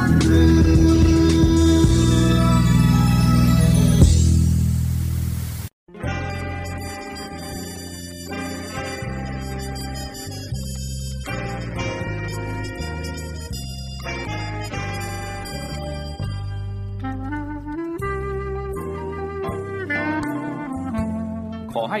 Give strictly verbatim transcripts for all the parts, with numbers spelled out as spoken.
รเรือขอให้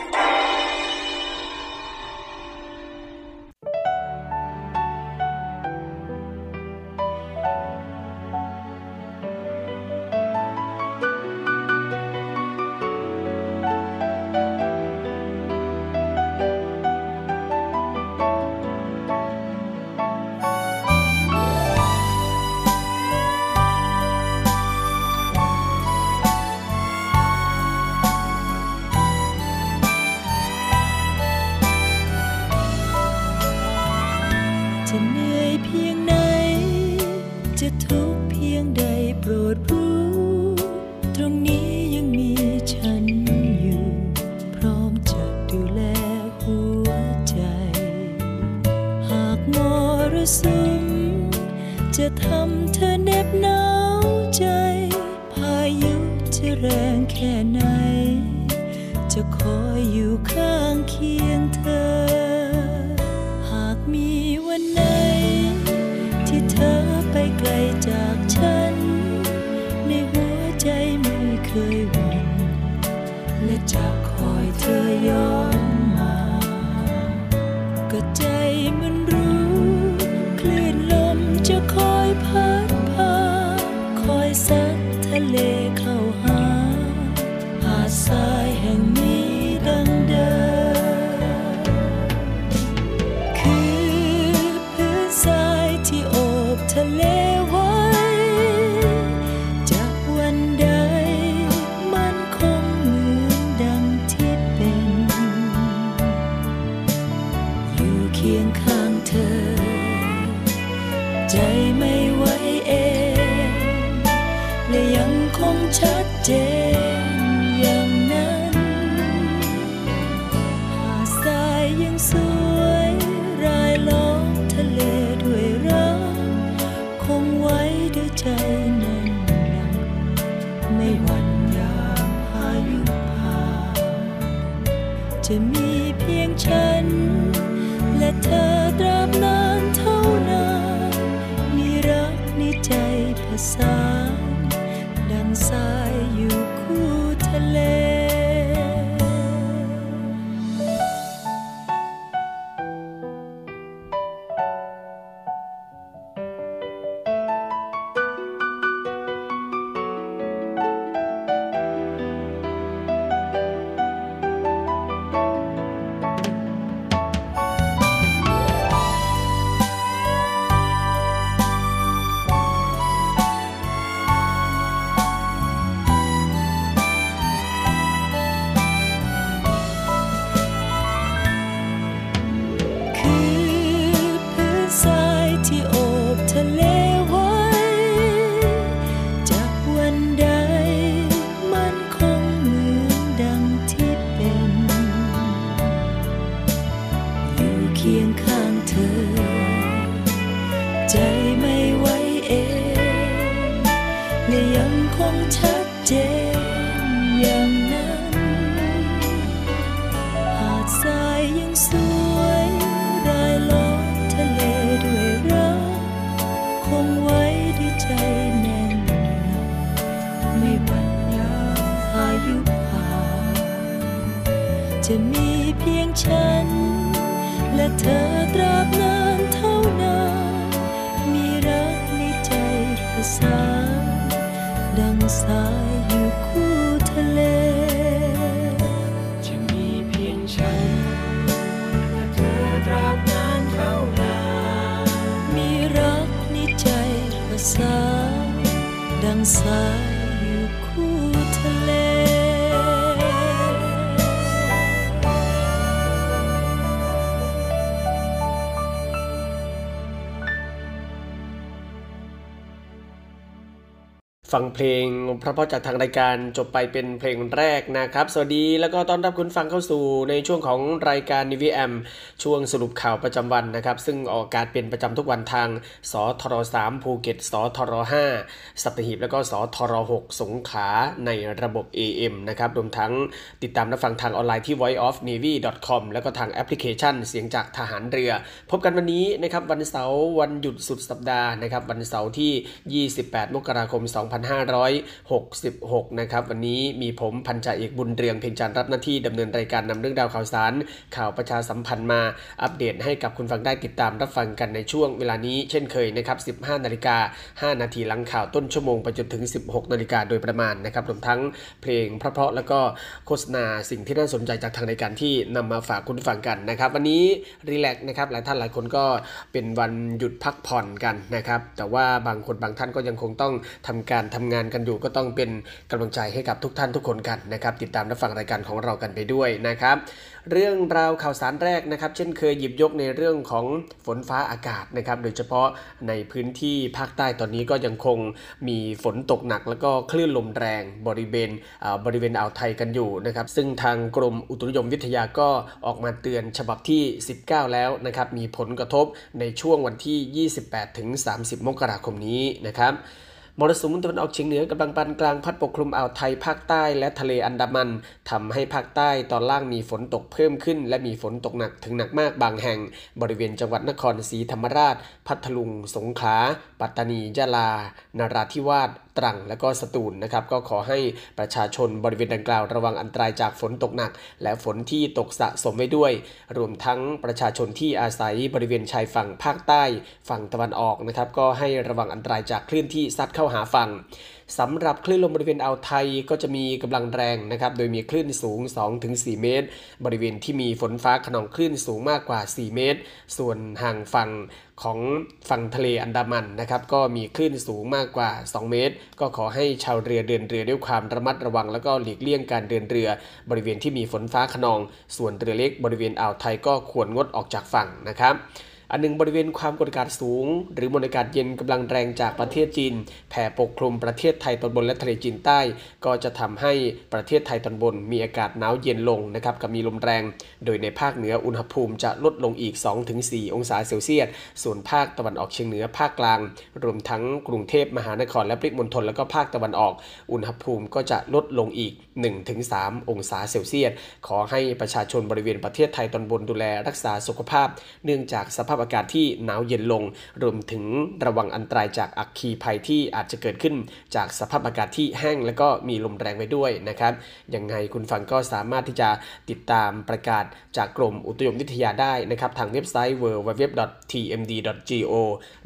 จะทำเธอเหน็บหนาวใจพายุจะแรงแค่ไหนจะคอยอยู่ข้างเคียงเธอหากมีวันไหนที่เธอไปไกลจากฉันในหัวใจไม่เคยหวั่นและจะคอยเธอย้อนมาก็ใจมันรู้คลื่นลมจะคอยพัดพาคอยซัดทะเลเข้าหาหาดทรายแห่งนี้ดังเดิมคือพื้นทรายที่โอบทะเลไว้จากวันใดมันคงเหมือนดังที่เป็นอยู่เคียงข้างเธอใจไม่ไหวเองและยังคงชัดเจนอย่างนั้นหาดทรายยังสวยรายล้อมทะเลด้วยรักคงไว้ด้วยใจแน่นหนักไม่หวั่นยามพายุผ่านจะมีเพียงฉันและเธอตราบนานเท่านานรักในใจภาษาดังสายอยู่ ชัดเจนอย่างนั้นหาดทรายยังสวยได้ล้อมทะเลด้วยรักคงไว้ด้วยใจแน่นไม่หวั่นยามพายุผ่านจะมีเพียงฉันและเธอตราบนานเท่านานมีรักในใจประสานดังสายอยู่คู่ทะเลจะมีเพียงฉันและเธอตราบนานเท่านานมีรักในใจประสานดังสายอยู่คู่ทะเลฟังเพลงเพราะๆจากทางรายการจบไปเป็นเพลงแรกนะครับสวัสดีแล้วก็ต้อนรับคุณฟังเข้าสู่ในช่วงของรายการ นิว วี เอ็ม ช่วงสรุปข่าวประจำวันนะครับซึ่งออกอากาศเป็นประจำทุกวันทางสทรสามภูเก็ตสทรห้าสัตหีบแล้วก็สทรหกสงขลาในระบบ เอ เอ็ม นะครับรวมทั้งติดตามรับฟังทางออนไลน์ที่ วอยซ์ออฟเนวี่ ดอท คอม แล้วก็ทางแอปพลิเคชันเสียงจากทหารเรือพบกันวันนี้นะครับวันเสาร์วันหยุดสุดสัปดาห์นะครับวันเสาร์ที่ยี่สิบแปดมกราคมสองพันห้าร้อยหกสิบหกนะครับวันนี้มีผมพันจ่าเอกบุญเรืองเพ็งจันทร์รับหน้าที่ดำเนินรายการนำเรื่องราวข่าวสารข่าวประชาสัมพันธ์มาอัปเดตให้กับคุณฟังได้ติดตามรับฟังกันในช่วงเวลานี้เช่นเคยนะครับ สิบห้านาฬิกาห้านาที หลังข่าวต้นชั่วโมงไปจนถึง สิบหกนาฬิกาโดยประมาณนะครับรวมทั้งเพลงเพราะๆแล้วก็โฆษณาสิ่งที่น่าสนใจจากทางรายการที่นำมาฝากคุณฟังกันนะครับวันนี้รีแลกซ์นะครับหลายท่านหลายคนก็เป็นวันหยุดพักผ่อนกันนะครับแต่ว่าบางคนบางท่านก็ยังคงต้องทำการทำงานกันอยู่ก็ต้องเป็นกำลังใจให้กับทุกท่านทุกคนกันนะครับติดตามรับฟังรายการของเรากันไปด้วยนะครับเรื่องราวข่าวสารแรกนะครับเช่นเคยหยิบยกในเรื่องของฝนฟ้าอากาศนะครับโดยเฉพาะในพื้นที่ภาคใต้ตอนนี้ก็ยังคงมีฝนตกหนักแล้วก็คลื่นลมแรงบริเวณบริเวณอ่าวไทยกันอยู่นะครับซึ่งทางกรมอุตุนิยมวิทยาก็ออกมาเตือนฉบับที่สิบเก้าแล้วนะครับมีผลกระทบในช่วงวันที่ยี่สิบแปดถึงสามสิบมกราคมนี้นะครับมรสุมตะวันออกเฉียงเหนือกำลังปานกลางพัดปกคลุมอ่าวไทยภาคใต้และทะเลอันดามันทำให้ภาคใต้ตอนล่างมีฝนตกเพิ่มขึ้นและมีฝนตกหนักถึงหนักมากบางแห่งบริเวณจังหวัดนครศรีธรรมราชพัทลุงสงขลาปัตตานียะลานราธิวาสตรังและก็สตูลนะครับก็ขอให้ประชาชนบริเวณดังกล่าวระวังอันตรายจากฝนตกหนักและฝนที่ตกสะสมไว้ด้วยรวมทั้งประชาชนที่อาศัยบริเวณชายฝั่งภาคใต้ฝั่งตะวันออกนะครับก็ให้ระวังอันตรายจากคลื่นที่ซัดเข้าหาฝั่งสำหรับคลื่นลมบริเวณอ่าวไทยก็จะมีกำลังแรงนะครับโดยมีคลื่นสูง สองถึงสี่ เมตรบริเวณที่มีฝนฟ้าคะนองคลื่นสูงมากกว่าสี่เมตรส่วนห่างฝั่งของฝั่งทะเลอันดามันนะครับก็มีคลื่นสูงมากกว่าสองเมตรก็ขอให้ชาวเรือเดินเรือด้วยความระมัดระวังแล้วก็หลีกเลี่ยงการเดินเรือบริเวณที่มีฝนฟ้าคะนองส่วนเรือเล็กบริเวณอ่าวไทยก็ควรงดออกจากฝั่งนะครับอันหนึ่งบริเวณความกดอากาศสูงหรือมวลอากาศเย็นกำลังแรงจากประเทศจีนแผ่ปกคลุมประเทศไทยตอนบนและทะเลจีนใต้ก็จะทำให้ประเทศไทยตอนบนมีอากาศหนาวเย็นลงนะครับกับมีลมแรงโดยในภาคเหนืออุณหภูมิจะลดลงอีก สองถึงสี่ องศาเซลเซียสส่วนภาคตะวันออกเฉียงเหนือภาคกลางรวมทั้งกรุงเทพมหานครและปริมณฑลแล้วก็ภาคตะวันออกอุณหภูมิก็จะลดลงอีก หนึ่งถึงสาม องศาเซลเซียสขอให้ประชาชนบริเวณประเทศไทยตอนบนดูแลรักษาสุขภาพเนื่องจากสภาพอากาศที่หนาวเย็นลงรวมถึงระวังอันตรายจากอัคคีภัยที่อาจจะเกิดขึ้นจากสภาพอากาศที่แห้งและก็มีลมแรงไว้ด้วยนะครับยังไงคุณฟังก็สามารถที่จะติดตามประกาศจากกรมอุตุนิยมวิทยาได้นะครับทางเว็บไซต์ ดับเบิลยู ดับเบิลยู ดับเบิลยู ดอท ที เอ็ม ดี ดอท โก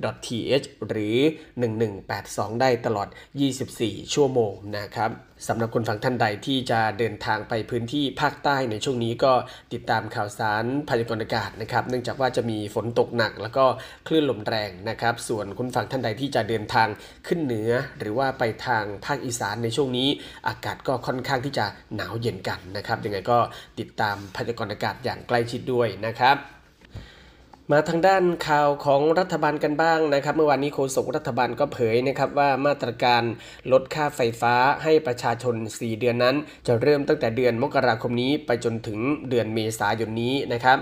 ดอท ที เอช หรือหนึ่งหนึ่งแปดสองได้ตลอดยี่สิบสี่ชั่วโมงนะครับสำหรับคนฟังท่านใดที่จะเดินทางไปพื้นที่ภาคใต้ในช่วงนี้ก็ติดตามข่าวสารพยากรณ์อากาศนะครับเนื่องจากว่าจะมีฝนตกหนักแล้วก็คลื่นลมแรงนะครับส่วนคุณฟังท่านใดที่จะเดินทางขึ้นเหนือหรือว่าไปทางภาคอีสานในช่วงนี้อากาศก็ค่อนข้างที่จะหนาวเย็นกันนะครับยังไงก็ติดตามพยากรณ์อากาศอย่างใกล้ชิดด้วยนะครับมาทางด้านข่าวของรัฐบาลกันบ้างนะครับเมื่อวานนี้โฆษกรัฐบาลก็เผยนะครับว่ามาตรการลดค่าไฟฟ้าให้ประชาชนสี่เดือนนั้นจะเริ่มตั้งแต่เดือนมกราคมนี้ไปจนถึงเดือนเมษายนนี้นะครับ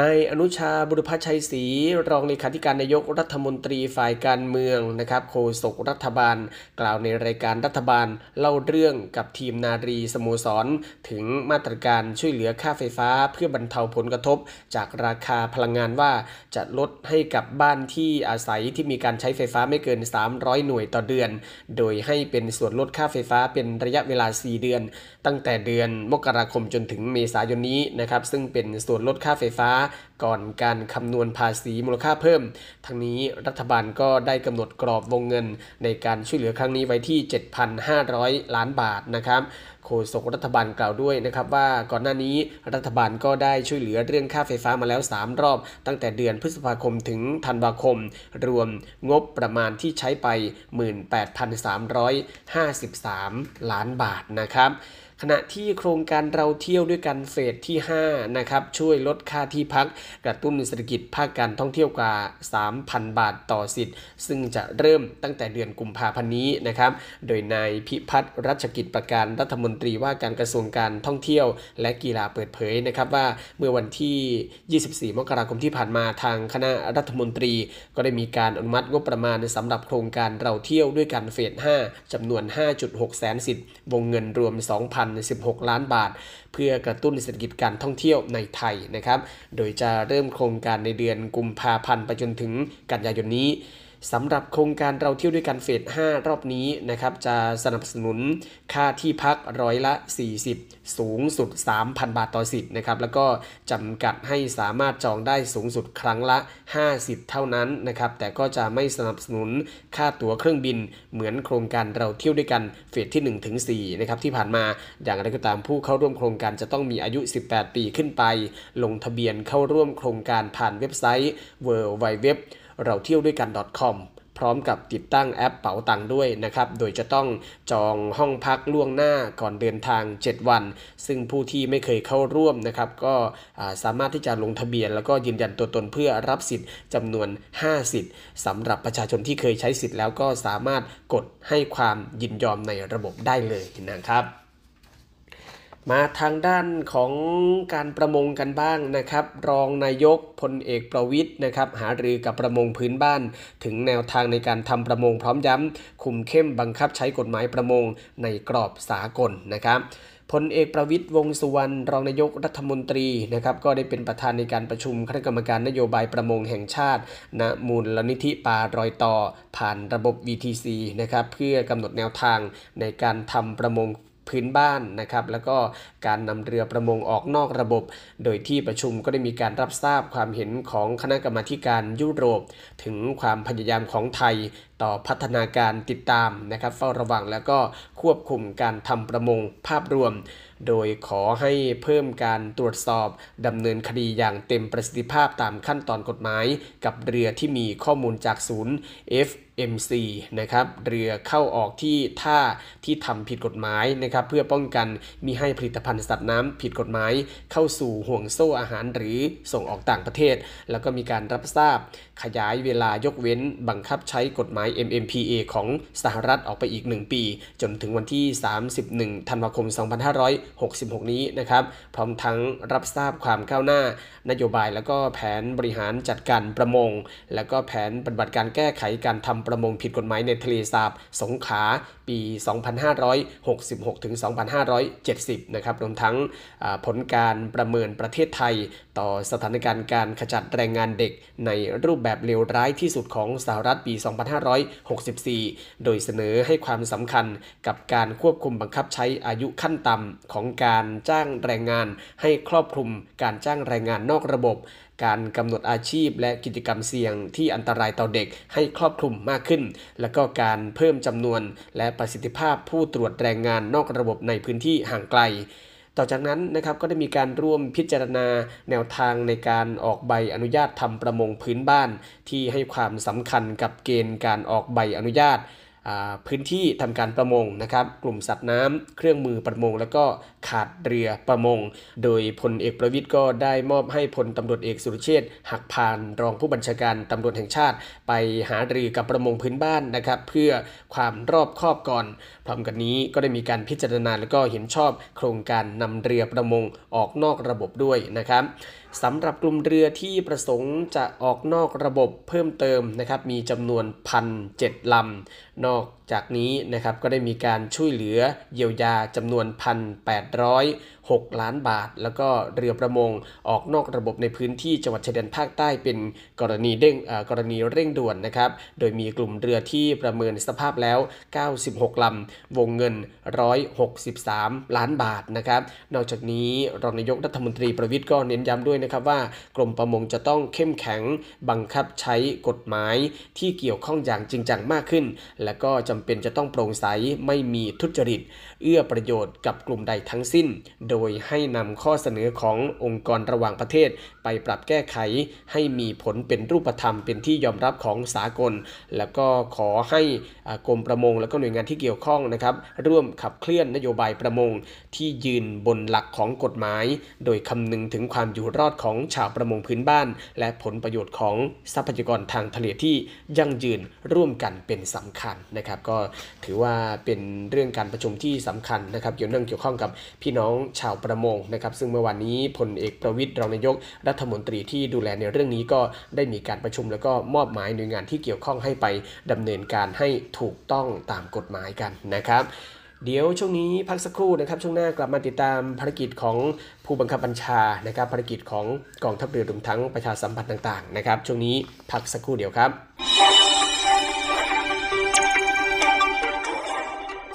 นายอนุชาบุรพัชชัยศรีรองเลขาธิการนายกรัฐมนตรีฝ่ายการเมืองนะครับโฆษกรัฐบาลกล่าวในรายการรัฐบาลเล่าเรื่องกับทีมนารีสโมสรถึงมาตรการช่วยเหลือค่าไฟฟ้าเพื่อบรรเทาผลกระทบจากราคาพลังงานว่าจะลดให้กับบ้านที่อาศัยที่มีการใช้ไฟฟ้าไม่เกินสามร้อยหน่วยต่อเดือนโดยให้เป็นส่วนลดค่าไฟฟ้าเป็นระยะเวลาสี่เดือนตั้งแต่เดือนมกราคมจนถึงเมษายนนี้นะครับซึ่งเป็นส่วนลดค่าไฟฟ้าก่อนการคำนวณภาษีมูลค่าเพิ่มทั้งนี้รัฐบาลก็ได้กำหนดกรอบวงเงินในการช่วยเหลือครั้งนี้ไว้ที่ เจ็ดพันห้าร้อย ล้านบาทนะครับโฆษกรัฐบาลกล่าวด้วยนะครับว่าก่อนหน้านี้รัฐบาลก็ได้ช่วยเหลือเรื่องค่าไฟฟ้ามาแล้วสามรอบตั้งแต่เดือนพฤษภาคมถึงธันวาคมรวมงบประมาณที่ใช้ไป หนึ่งหมื่นแปดพันสามร้อยห้าสิบสาม ล้านบาทนะครับขณะที่โครงการเราเที่ยวด้วยกันเฟสที่ห้านะครับช่วยลดค่าที่พักกระตุ้นเศรษฐกิจภาคการท่องเที่ยวกว่า สามพัน บาทต่อสิทธิ์ซึ่งจะเริ่มตั้งแต่เดือนกุมภาพันธ์นี้นะครับโดยนายพิพัฒน์รัชกิจประการรัฐมนตรีว่าการกระทรวงการท่องเที่ยวและกีฬาเปิดเผยนะครับว่าเมื่อวันที่ยี่สิบสี่มกราคมที่ผ่านมาทางคณะรัฐมนตรีก็ได้มีการอนุมัติงบประมาณสำหรับโครงการเราเที่ยวด้วยกันเฟสห้าจำนวน ห้าจุดหก แสนสิทธิ์วงเงินรวม สองพันสิบหก ล้านบาทเพื่อกระตุ้นเศรษฐกิจการท่องเที่ยวในไทยนะครับโดยจะเริ่มโครงการในเดือนกุมภาพันธ์ไปจนถึงกันยายนนี้สำหรับโครงการเราเที่ยวด้วยกันเฟสห้ารอบนี้นะครับจะสนับสนุนค่าที่พักร้อยละสี่สิบสูงสุด สามพัน บาทต่อสิทธิ์นะครับแล้วก็จำกัดให้สามารถจองได้สูงสุดครั้งละห้าสิบเท่านั้นนะครับแต่ก็จะไม่สนับสนุนค่าตั๋วเครื่องบินเหมือนโครงการเราเที่ยวด้วยกันเฟสที่หนึ่งถึงสี่นะครับที่ผ่านมาอย่างไรก็ตามผู้เข้าร่วมโครงการจะต้องมีอายุสิบแปดปีขึ้นไปลงทะเบียนเข้าร่วมโครงการผ่านเว็บไซต์ เวิลด์ไวด์เว็บ เราเที่ยวด้วยกัน ดอทคอม พร้อมกับติดตั้งแอปเป๋าตังค์ด้วยนะครับโดยจะต้องจองห้องพักล่วงหน้าก่อนเดินทางเจ็ดวันซึ่งผู้ที่ไม่เคยเข้าร่วมนะครับก็สามารถที่จะลงทะเบียนแล้วก็ยืนยันตัวตนเพื่อรับสิทธิ์จำนวนห้าสิทธิ์สำหรับประชาชนที่เคยใช้สิทธิ์แล้วก็สามารถกดให้ความยินยอมในระบบได้เลยนะครับมาทางด้านของการประมงกันบ้างนะครับรองนายกพลเอกประวิตรนะครับหารือกับประมงพื้นบ้านถึงแนวทางในการทำประมงพร้อมย้ำคุมเข้มบังคับใช้กฎหมายประมงในกรอบสากลนะครับพลเอกประวิตรวงษ์สุวรรณรองนายกรัฐมนตรีนะครับก็ได้เป็นประธานในการประชุมคณะกรรมการนโยบายประมงแห่งชาติณมูลนิธิปลารอยต่อผ่านระบบ วี ที ซี นะครับเพื่อกำหนดแนวทางในการทำประมงพื้นบ้านนะครับแล้วก็การนำเรือประมงออกนอกระบบโดยที่ประชุมก็ได้มีการรับทราบความเห็นของคณะกรรมาธิการยุโรปถึงความพยายามของไทยต่อพัฒนาการติดตามนะครับเฝ้าระวังแล้วก็ควบคุมการทำประมงภาพรวมโดยขอให้เพิ่มการตรวจสอบดำเนินคดีอย่างเต็มประสิทธิภาพตามขั้นตอนกฎหมายกับเรือที่มีข้อมูลจากศูนย์ เอฟ เอ็ม ซี นะครับเรือเข้าออกที่ท่าที่ทำผิดกฎหมายนะครับเพื่อป้องกันมิให้ผลิตภัณฑ์สัตว์น้ำผิดกฎหมายเข้าสู่ห่วงโซ่อาหารหรือส่งออกต่างประเทศแล้วก็มีการรับทราบขยายเวลายกเว้นบังคับใช้กฎหมาย เอ็ม เอ็ม พี เอ ของสหรัฐออกไปอีกหนึ่งปีจนถึงวันที่สามสิบเอ็ดธันวาคมสองพันห้าร้อยหกสิบหกนี้นะครับพร้อมทั้งรับทราบความก้าวหน้านโยบายแล้วก็แผนบริหารจัดการประมงแล้วก็แผนปฏิบัติการแก้ไขการทำประมงผิดกฎหมายในทะเลสาบสงขลาปีสองพันห้าร้อยหกสิบหกถึงสองพันห้าร้อยเจ็ดสิบนะครับรวมทั้งผลการประเมินประเทศไทยต่อสถานการณ์การขจัดแรงงานเด็กในรูปแบบเลวร้ายที่สุดของสหรัฐปีสองพันห้าร้อยหกสิบสี่โดยเสนอให้ความสำคัญกับการควบคุมบังคับใช้อายุขั้นต่ำของการจ้างแรงงานให้ครอบคลุมการจ้างแรงงานนอกระบบการกำหนดอาชีพและกิจกรรมเสี่ยงที่อันตรายต่อเด็กให้ครอบคลุมมากขึ้นแล้วก็การเพิ่มจำนวนและประสิทธิภาพผู้ตรวจแรงงานนอกระบบในพื้นที่ห่างไกลต่อจากนั้นนะครับก็ได้มีการร่วมพิจารณาแนวทางในการออกใบอนุญาตทำประมงพื้นบ้านที่ให้ความสำคัญกับเกณฑ์การออกใบอนุญาตพื้นที่ทำการประมงนะครับกลุ่มสัตว์น้ำเครื่องมือประมงแล้วก็ขาดเรือประมงโดยพลเอกประวิตรก็ได้มอบให้พลตำรวจเอกสุรเชษฐ์หักพานรองผู้บัญชาการตำรวจแห่งชาติไปหารือกับประมงพื้นบ้านนะครับเพื่อความรอบคอบก่อนพร้อมกันนี้ก็ได้มีการพิจารณาแล้วก็เห็นชอบโครงการนำเรือประมงออกนอกระบบด้วยนะครับ สำหรับกลุ่มเรือที่ประสงค์จะออกนอกระบบเพิ่มเติมนะครับมีจำนวน หนึ่งพันเจ็ด ลำนอกจากนี้นะครับก็ได้มีการช่วยเหลือเยียวยาจำนวน หนึ่งพันแปดร้อยหก ล้านบาทแล้วก็เรือประมงออกนอกระบบในพื้นที่จังหวัดชายแดนภาคใต้เป็นกรณีเร่งกรณีเร่งด่วนนะครับโดยมีกลุ่มเรือที่ประเมินสภาพแล้ว เก้าสิบหก ลำวงเงิน หนึ่งร้อยหกสิบสาม ล้านบาทนะครับนอกจากนี้รองนายกรัฐมนตรีประวิตรก็เน้นย้ำด้วยนะครับว่ากรมประมงจะต้องเข้มแข็งบังคับใช้กฎหมายที่เกี่ยวข้องอย่างจริงจังมากขึ้นและก็จำเป็นจะต้องโปร่งใสไม่มีทุจริตเอื้อประโยชน์กับกลุ่มใดทั้งสิ้นโดยให้นำข้อเสนอขององค์กรระหว่างประเทศไปปรับแก้ไขให้มีผลเป็นรูปธรรมเป็นที่ยอมรับของสากลแล้วก็ขอให้กรมประมงและก็หน่วยงานที่เกี่ยวข้องนะครับร่วมขับเคลื่อนนโยบายประมงที่ยืนบนหลักของกฎหมายโดยคำนึงถึงความอยู่รอดของชาวประมงพื้นบ้านและผลประโยชน์ของทรัพยากรทางทะเลที่ยั่งยืนร่วมกันเป็นสำคัญนะครับก็ถือว่าเป็นเรื่องการประชุมที่สำคัญนะครับเกี่ยวเนื่องเกี่ยวข้องกับพี่น้องชาวประมงนะครับซึ่งเมื่อวานนี้พลเอกประวิตรรองนายกรัฐมนตรีที่ดูแลในเรื่องนี้ก็ได้มีการประชุมแล้วก็มอบหมายหน่วยงานที่เกี่ยวข้องให้ไปดำเนินการให้ถูกต้องตามกฎหมายกันนะครับเดี๋ยวช่วงนี้พักสักครู่นะครับช่วงหน้ากลับมาติดตามภารกิจของผู้บังคับบัญชานะครับภารกิจของกองทัพเรือรวมทั้งประชาสัมพันธ์ต่างๆนะครับช่วงนี้พักสักครู่เดียวครับ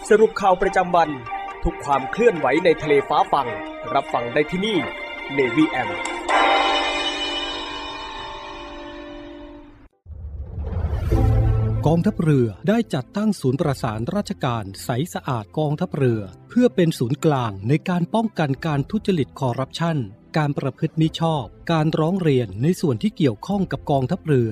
สรุปข่าวประจำวันทุกความเคลื่อนไหวในทะเลฟ้าฝั่งรับฟังได้ที่นี่ Navy เอ็มกองทัพเรือได้จัดตั้งศูนย์ประสานราชการใสสะอาดกองทัพเรือเพื่อเป็นศูนย์กลางในการป้องกันการทุจริตคอร์รัปชันการประพฤติมิชอบการร้องเรียนในส่วนที่เกี่ยวข้องกับกองทัพเรือ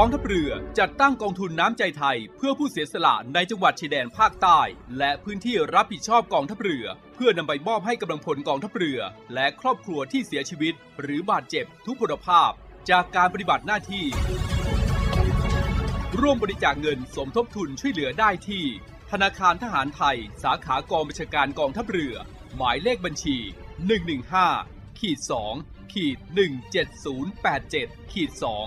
กองทัพเรือจัดตั้งกองทุนน้ำใจไทยเพื่อผู้เสียสละในจังหวัดชายแดนภาคใต้และพื้นที่รับผิดชอบกองทัพเรือเพื่อนำไปมอบให้กำลังพลกองทัพเรือและครอบครัวที่เสียชีวิตหรือบาดเจ็บทุกพลภาพจากการปฏิบัติหน้าที่ร่วมบริจาคเงินสมทบทุนช่วยเหลือได้ที่ธนาคารทหารไทยสาขากองบัญชาการกองทัพเรือหมายเลขบัญชี หนึ่ง หนึ่ง ห้า สอง หนึ่ง เจ็ด ศูนย์ แปด เจ็ด สอง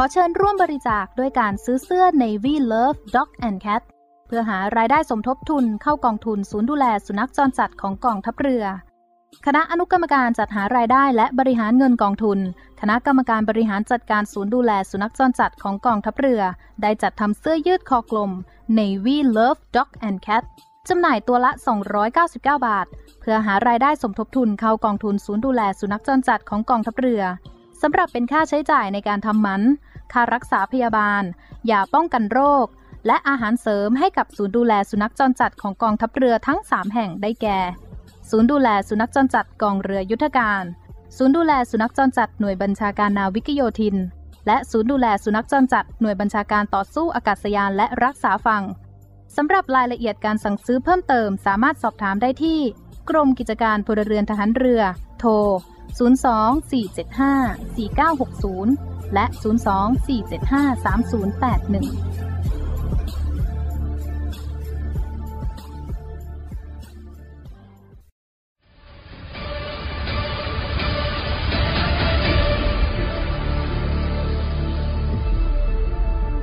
ขอเชิญร่วมบริจาคด้วยการซื้อเสื้อ Navy Love Dog and Cat เพื่อหารายได้สมทบทุนเข้ากองทุนศูนย์ดูแลสุนัขจรจัดของกองทัพเรือคณะอนุกรรมการจัดหารายได้และบริหารเงินกองทุนคณะกรรมการบริหารจัดการศูนย์ดูแลสุนัขจรจัดของกองทัพเรือได้จัดทำเสื้อยืดคอกลม Navy Love Dog and Cat จำหน่ายตัวละสองร้อยเก้าสิบเก้าบาทเพื่อหารายได้สมทบทุนเข้ากองทุนศูนย์ดูแลสุนัขจรจัดของกองทัพเรือสำหรับเป็นค่าใช้จ่ายในการทำหมันค่ารักษาพยาบาลยาป้องกันโรคและอาหารเสริมให้กับศูนย์ดูแลสุนัขจรจัดของกองทัพเรือทั้งสามแห่งได้แก่ศูนย์ดูแลสุนัขจรจัดกองเรือยุทธการศูนย์ดูแลสุนัขจรจัดหน่วยบัญชาการนาวิกโยธินและศูนย์ดูแลสุนัขจรจัดหน่วยบัญชาการต่อสู้อากาศยานและรักษาฝั่งสำหรับรายละเอียดการสั่งซื้อเพิ่มเติมสามารถสอบถามได้ที่กรมกิจการพลเรือนทหารเรือโทรศูนย์สอง สี่เจ็ดห้า สี่เก้าหกศูนย์และศูนย์สอง สี่เจ็ดห้า สามศูนย์แปดหนึ่ง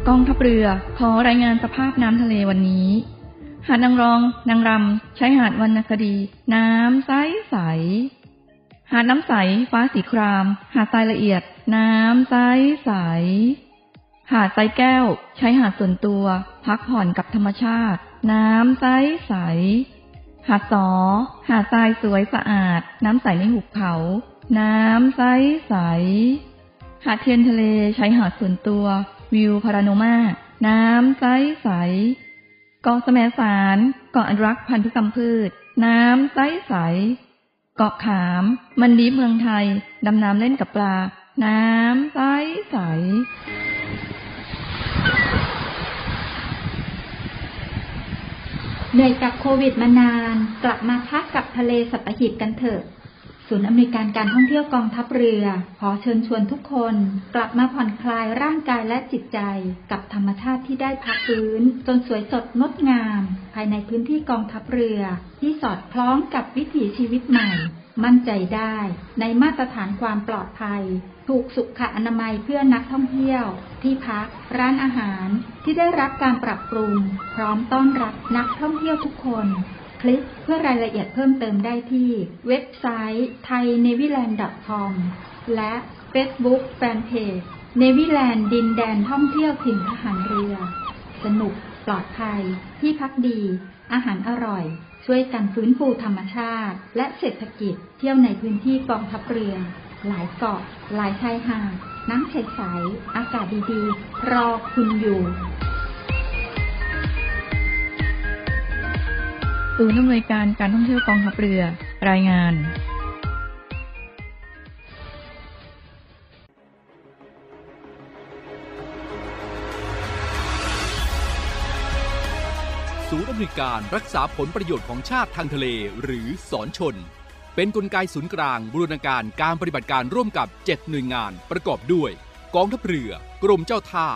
กองทัพเรือขอรายงานสภาพน้ำทะเลวันนี้หาดนางรองนางรำชายหาดวรรณคดีน้ำใสใสหาดน้ำใสฟ้าสีครามหาดทรายละเอียดน้ำใสใสหาดทรายแก้วชายหาดส่วนตัวพักผ่อนกับธรรมชาติน้ำใสใสหาดสอหาดทรายสวยสะอาดน้ำใสในหุบเขาน้ำใสใสหาดเทียนทะเลชายหาดส่วนตัววิวพาราโนมาน้ำใสใสเกาะแสมสารเกาะอนุรักษ์พันธุกรรมพืชน้ำใสใสเกาะขามมันดีเมืองไทยดำน้ำเล่นกับปลาน้ำใสใสเหนื่อยกับโควิดมานานกลับมาพักกับทะเลสัตหีบกันเถอะศูนย์อำนวยการการท่องเที่ยวกองทัพเรือขอเชิญชวนทุกคนกลับมาผ่อนคลายร่างกายและจิตใจกับธรรมชาติที่ได้พักฟื้นจนสวยสดงดงามภายในพื้นที่กองทัพเรือที่สอดคล้องกับวิถีชีวิตใหม่มั่นใจได้ในมาตรฐานความปลอดภัยถูกสุขอนามัยเพื่อนักท่องเที่ยวที่พักร้านอาหารที่ได้รับการปรับปรุงพร้อมต้อนรับนักท่องเที่ยวทุกคนคลิกเพื่อรายละเอียดเพิ่มเติมได้ที่เว็บไซต์ ไทยเนวิแลนด์ ดอท คอม และเฟซบุ๊กแฟนเพจ Navyland ดินแดนท่องเที่ยวถิ่นทหารเรือสนุกปลอดภัยที่พักดีอาหารอร่อยช่วยกันฟื้นฟูธรรมชาติและเศรษฐกิจเที่ยวในพื้นที่กองทัพเรือหลายเกาะหลายชายหาดน้ำใสๆอากาศดีๆรอคุณอยู่ศูนย์อำนวยการการท่องเที่ยวกองทัพเรือรายงานศูนย์อำนวยการรักษาผลประโยชน์ของชาติทางทะเลหรือศรชนเป็นกลไกศูนย์กลางบูรณาการการปฏิบัติการร่วมกับเจ็ดหน่วยงานประกอบด้วยกองทัพเรือกรมเจ้าท่า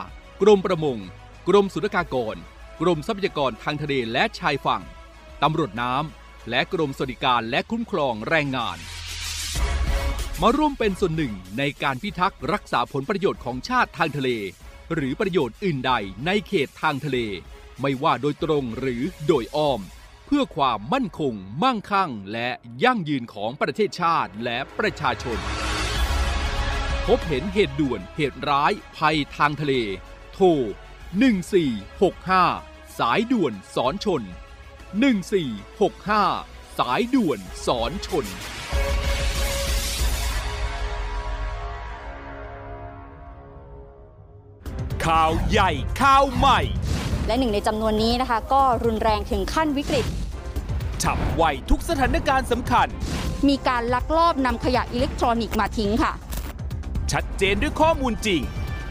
กรมประมงกรมศุลกากรกรมทรัพยากรทางทะเลและชายฝั่งตำรวจน้ำและกรมสวัสดิการและคุ้มครองแรงงานมาร่วมเป็นส่วนหนึ่งในการพิทักษ์รักษาผลประโยชน์ของชาติทางทะเลหรือประโยชน์อื่นใดในเขตทางทะเลไม่ว่าโดยตรงหรือโดยอ้อมเพื่อความมั่นคงมั่งคั่งและยั่งยืนของประเทศชาติและประชาชนพบเห็นเหตุด่วนเหตุร้ายภัยทางทะเลโทรหนึ่งสี่หกห้าสายด่วนศรชนหนึ่งสี่หกห้าสายด่วนศรชนข่าวใหญ่ข่าวใหม่และหนึ่งในจำนวนนี้นะคะก็รุนแรงถึงขั้นวิกฤตฉับไวทุกสถานการณ์สำคัญมีการลักลอบนำขยะอิเล็กทรอนิกส์มาทิ้งค่ะชัดเจนด้วยข้อมูลจริง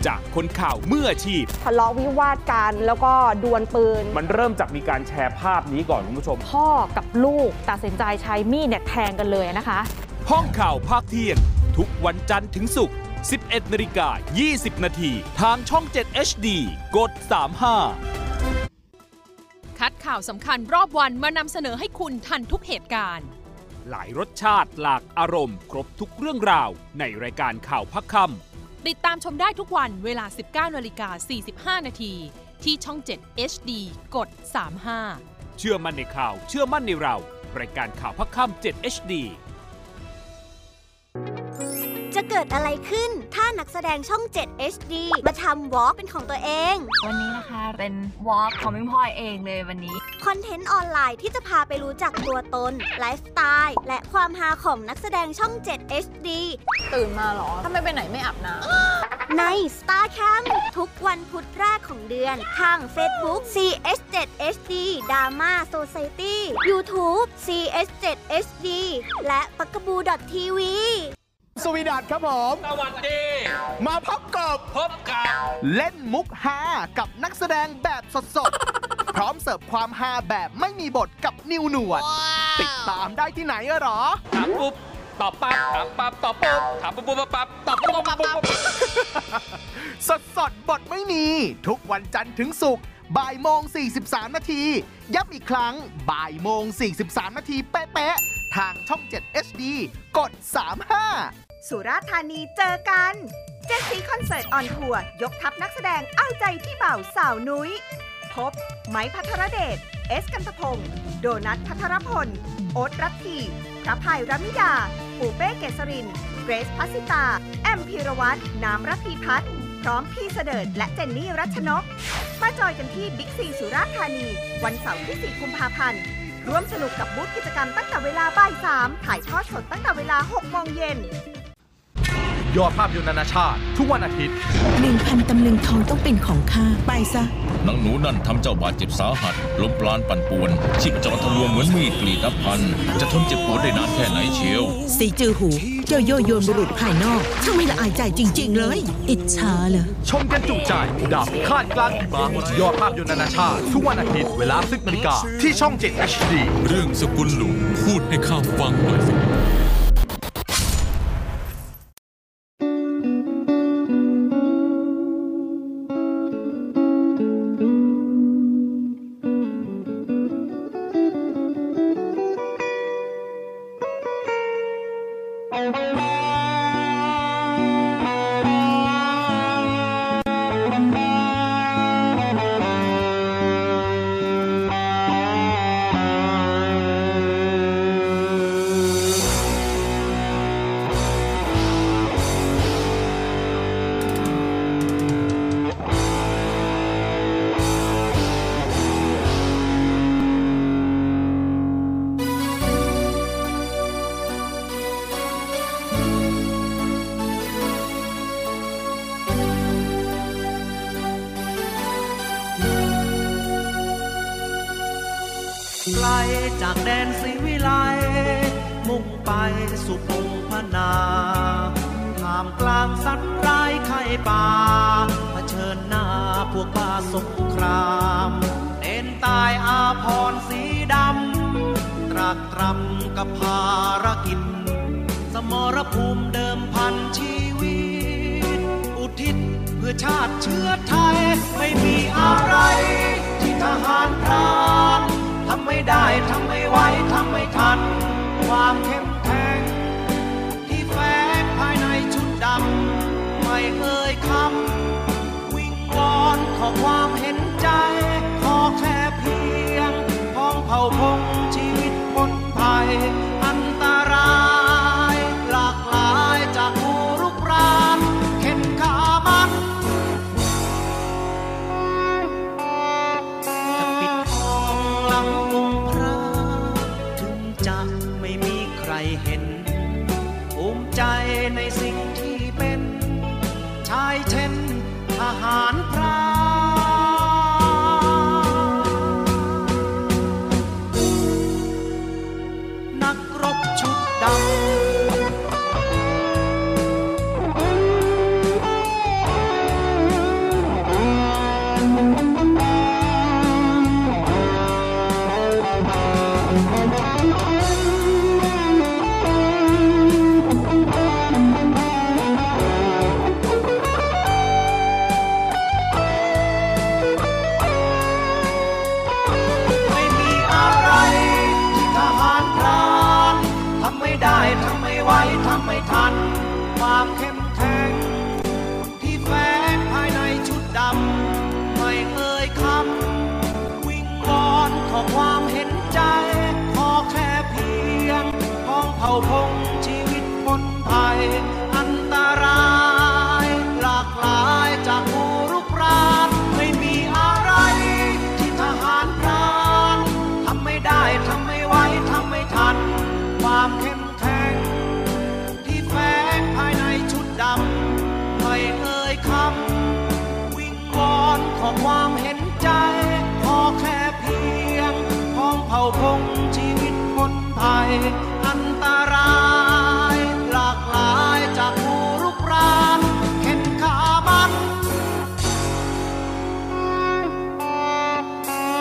จากคนข่าวมืออาชีพทะเลาะวิวาทกันแล้วก็ดวลปืนมันเริ่มจากมีการแชร์ภาพนี้ก่อนคุณผู้ชมพ่อกับลูกตัดสินใจใช้มีดเนี่ยแทงกันเลยนะคะห้องข่าวภาคเที่ยงทุกวันจันทร์ถึงศุกร์ สิบเอ็ดนาฬิกายี่สิบนาที นทางช่องเจ็ด เอช ดี กดสามสิบห้าคัดข่าวสำคัญรอบวันมานำเสนอให้คุณทันทุกเหตุการณ์หลายรสชาติหลากอารมณ์ครบทุกเรื่องราวในรายการข่าวพักค่ำติดตามชมได้ทุกวันเวลา สิบเก้านาฬิกาสี่สิบห้านาที ที่ช่อง เจ็ด เอช ดี กด สามสิบห้า เชื่อมั่นในข่าวเชื่อมั่นในเรารายการข่าวพักค่ำ เจ็ด เอช ดี จะเกิดอะไรขึ้นถ้านักแสดงช่องเจ็ด เอช ดี มาทำวอล์กเป็นของตัวเองวันนี้นะคะเป็นวอล์กของพี่พลอยเองเลยวันนี้คอนเทนต์ออนไลน์ที่จะพาไปรู้จักตัวตนไลฟ์สไตล์และความฮาของนักแสดงช่องเจ็ด เอช ดี ตื่นมาหรอทำไมไปไหนไม่อาบน้ำใน Star Camp ทุกวันพุธแรกของเดือนทาง Facebook ซี เอส เจ็ด เอช ดี Drama Society YouTube ซี เอส เจ็ด เอช ดี และปักกะบู .tv สวีดัตครับผมสวัสดีมาพบกับพบกับเล่นมุกฮากับนักแสดงแบบสดๆ พร้อมเสิร์ฟความฮาแบบไม่มีบทกับนิวหนวด wow. ติดตามได้ที่ไหนหรอถามปุ๊บตอบปั๊บถามปั๊บตอบปุ๊บถามปุ๊บปุ๊บปั๊บตอบปุ๊บปั๊บปั๊บสดสดบทไม่มีทุกวันจันทร์ถึงศุกร์บ่ายโมงสี่สิบสามนาทีย้ำอีกครั้งบ่ายโมงสี่สิบสามนาทีเป๊ะทางช่องเจ็ด เอช ดี กด สามสิบห้า สุราษฎร์ธานีเจอกันเจ็ดสีคอนเสิร์ตออนทัวร์ยกทัพนักแสดงเอาใจพี่บ่าวสาวนุ้ยพบไม้ภัทรเดชเอสกันตพงศ์โดนัทภัทรพลโอ๊ตรัตทีพระภัยรัมิดาปูเป้เกษรินเกรซพัสสิตาแอมพีรวัตรน้ำรัตพีพัฒน์พร้อมพี่เสดิร์ดและเจนนี่รัชนกมาจอยกันที่บิ๊กซีสุราษฎร์ธานีวันเสาร์ที่ สี่ กุมภาพันธ์ร่วมสนุกกับบูธกิจกรรมตั้งแต่เวลาบ่ายสามถ่ายทอดสดตั้งแต่เวลาหกโมงเย็นยอดภาพยนตร์นานาชาติทุกวันอาทิตย์หนึ่งพันตำลึงทองต้องเป็นของข้าไปซะนางหนูนั่นทำเจ้าบาดเจ็บสาหัสล้มปราณปั่นป่วนชีพจรทะลวงเหมือนมีดกรีดนับพันจะทนเจ็บปวดได้นานแค่ไหนเชียวสีจือหูเจ้าโยโยนบุรุษภายนอกช่างไม่ละอายใจจริงๆเลยอิจฉาเหรอชมกันจุใจดาบคาดกลางหิมะยอดภาพยนตร์นานาชาติทุกวันอาทิตย์เวลาสิบนาฬิกาที่ช่องเจ็ด เอช ดีเรื่องสกุลหลุมพูดให้ข้าฟังหน่อยไกลจากแดนศรีวิไลมุ่งไปสุพงพนาท่ามกลางสัตว์ร้ายไข่ป่าเผชิญหน้าพวกป่าสงครามเน้นตายอาพรสีดำตรากตรำกับภารกิจสมรภูมิเดิมพันชีวิตอุทิศเพื่อชาติเชื้อไทยไม่มีอะไรที่ทหารพรานทำไม่ได้ทำไม่ไหวทำไม่ทันความเข้มแข็งที่แฝงภายในชุดดำไม่เอ่ยคำวิงวอนขอความเห็นใจขอแค่เพียงพ้องเผ่าพงชีวิตพ้นภัยอันตรายหลากหลายจากผู้รุกรานเข็นขามันในสิ่งที่เป็นชายเช่นทหารพรานนักรบชุดดำความเข้มแข็งที่แฝงภายในชุดดำไม่เอ่ยคำวิงวอนขอความเห็นใจขอแค่เพียงพ้องเผ่าพงชีวิตพ้นภัยอัน ความเห็นใจพอแค่เพียงของเผ่าพงชีวิตคนไทยอันตรายหลากหลายจากผู้รุกรานเข็นขาบัน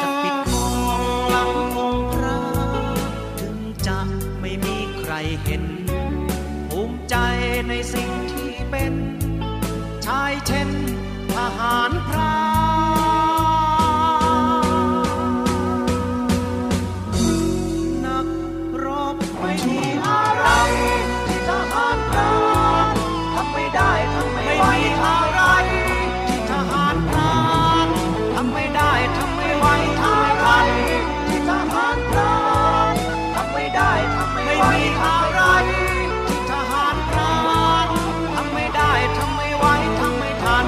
จะปิดมองหลังองค์พระถึงจะไม่มีใครเห็นภูมิใจในสิ่งที่เป็นชายเช่นทหารพรานนักรบไม่มีอะไรที่ทหารพรานทำไม่ได้ทำไม่ไหวอะไรที่ทหารพรานทำไม่ได้ทำไม่ไหวอะไรที่ทหารพรานทำไม่ได้ทำไม่ไหวอะไรที่ทหารพรานทำไม่ได้ทำไม่ไหวทำไม่ทัน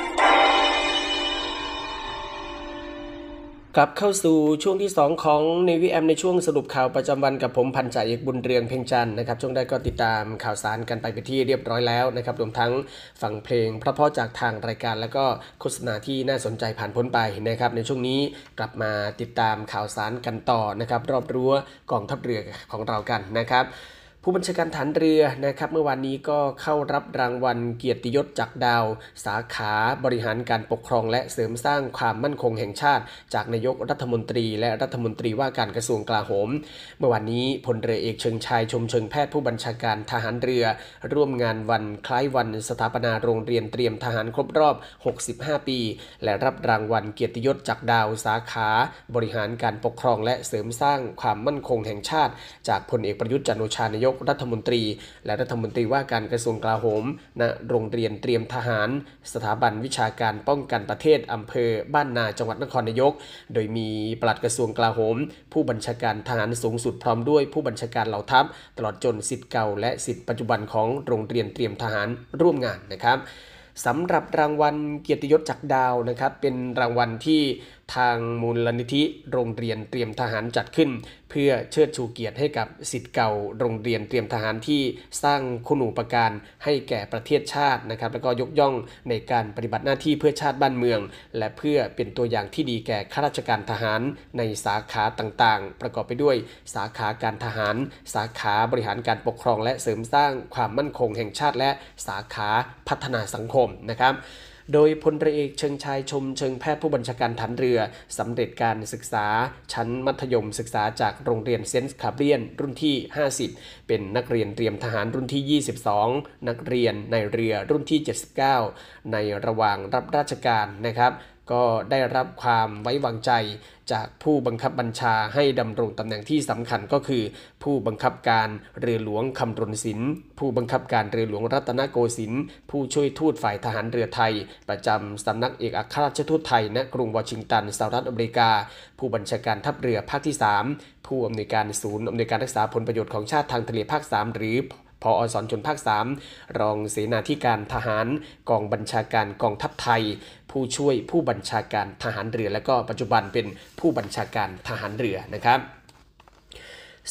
กลับเข้าสู่ช่วงที่สองของ Navy เอ เอ็ม ในช่วงสรุปข่าวประจำวันกับผมพันจ่าเอกบุญเรืองเพ็งจันทร์นะครับช่วงแรกก็ติดตามข่าวสารกันไปไปที่เรียบร้อยแล้วนะครับรวมทั้งฟังเพลงเพราะๆจากทางรายการแล้วก็โฆษณาที่น่าสนใจผ่านพ้นไปนะครับในช่วงนี้กลับมาติดตามข่าวสารกันต่อนะครับรอบรั้วกองทัพเรือของเรากันนะครับผู้บัญชาการฐานเรือนะครับเมื่อวานนี้ก็เข้ารับรางวัลเกียรติยศจากดาวสาขาบริหารการปกครองและเสริมสร้างความมั่นคงแห่งชาติจากนายกรัฐมนตรีและรัฐมนตรีว่าการกระทรวงกลาโหมเมื่อวานนี้พลเรือเอกเชิงชายชมเชิงแพทย์ผู้บัญชาการทหารเรือร่วมงานวันคล้ายวันสถาปนาโรงเรียนเตรียมทหารครบรอบหกสิบห้าปีและรับรางวัลเกียรติยศจากดาวสาขาบริหารการปกครองและเสริมสร้างความมั่นคงแห่งชาติจากพลเอกประยุทธ์จันทร์โอชานายกรัฐมนตรีและรัฐมนตรีว่าการกระทรวงกลาโหมณโรงเรียนเตรียมทหารสถาบันวิชาการป้องกันประเทศอำเภอบ้านนาจังหวัดนครนายกโดยมีปลัดกระทรวงกลาโหมผู้บัญชาการทหารสูงสุดพร้อมด้วยผู้บัญชาการเหล่าทัพตลอดจนศิษย์เก่าและศิษย์ปัจจุบันของโรงเรียนเตรียมทหารร่วมงานนะครับสำหรับรางวัลเกียรติยศจากดาวนะครับเป็นรางวัลที่ทางมูลนิธิโรงเรียนเตรียมทหารจัดขึ้นเพื่อเชิดชูเกียรติให้กับศิษย์เก่าโรงเรียนเตรียมทหารที่สร้างคุณูปการให้แก่ประเทศชาตินะครับแล้วก็ยกย่องในการปฏิบัติหน้าที่เพื่อชาติบ้านเมืองและเพื่อเป็นตัวอย่างที่ดีแก่ข้าราชการทหารในสาขาต่างๆประกอบไปด้วยสาขาการทหารสาขาบริหารการปกครองและเสริมสร้างความมั่นคงแห่งชาติและสาขาพัฒนาสังคมนะครับโดยพลเรือเอกเชิงชายชมเชิงแพทย์ผู้บัญชาการฐานเรือสำเร็จการศึกษาชั้นมัธยมศึกษาจากโรงเรียนเซนต์คาเบียนรุ่นที่ห้าสิบเป็นนักเรียนเตรียมทหารรุ่นที่ยี่สิบสองนักเรียนในเรือรุ่นที่เจ็ดสิบเก้าในระหว่างรับราชการนะครับก็ได้รับความไว้วางใจจากผู้บังคับบัญชาให้ดำรงตำแหน่งที่สำคัญก็คือผู้บังคับการเรือหลวงคำรณศิลป์ผู้บังคับการเรือหลวงรัตนโกสินทร์ผู้ช่วยทูตฝ่ายทหารเรือไทยประจำสำนักเอกอัครราชทูตไทยณกรุงวอชิงตันสหรัฐอเมริกาผู้บัญชาการทัพเรือภาคที่สามผู้อำนวยการศูนย์อำนวยการรักษาผลประโยชน์ของชาติทางทะเลภาคสามหรือผอ.สอนชนภาคสามรองเสนาธิการทหารกองบัญชาการกองทัพไทยผู้ช่วยผู้บัญชาการทหารเรือและก็ปัจจุบันเป็นผู้บัญชาการทหารเรือนะครับ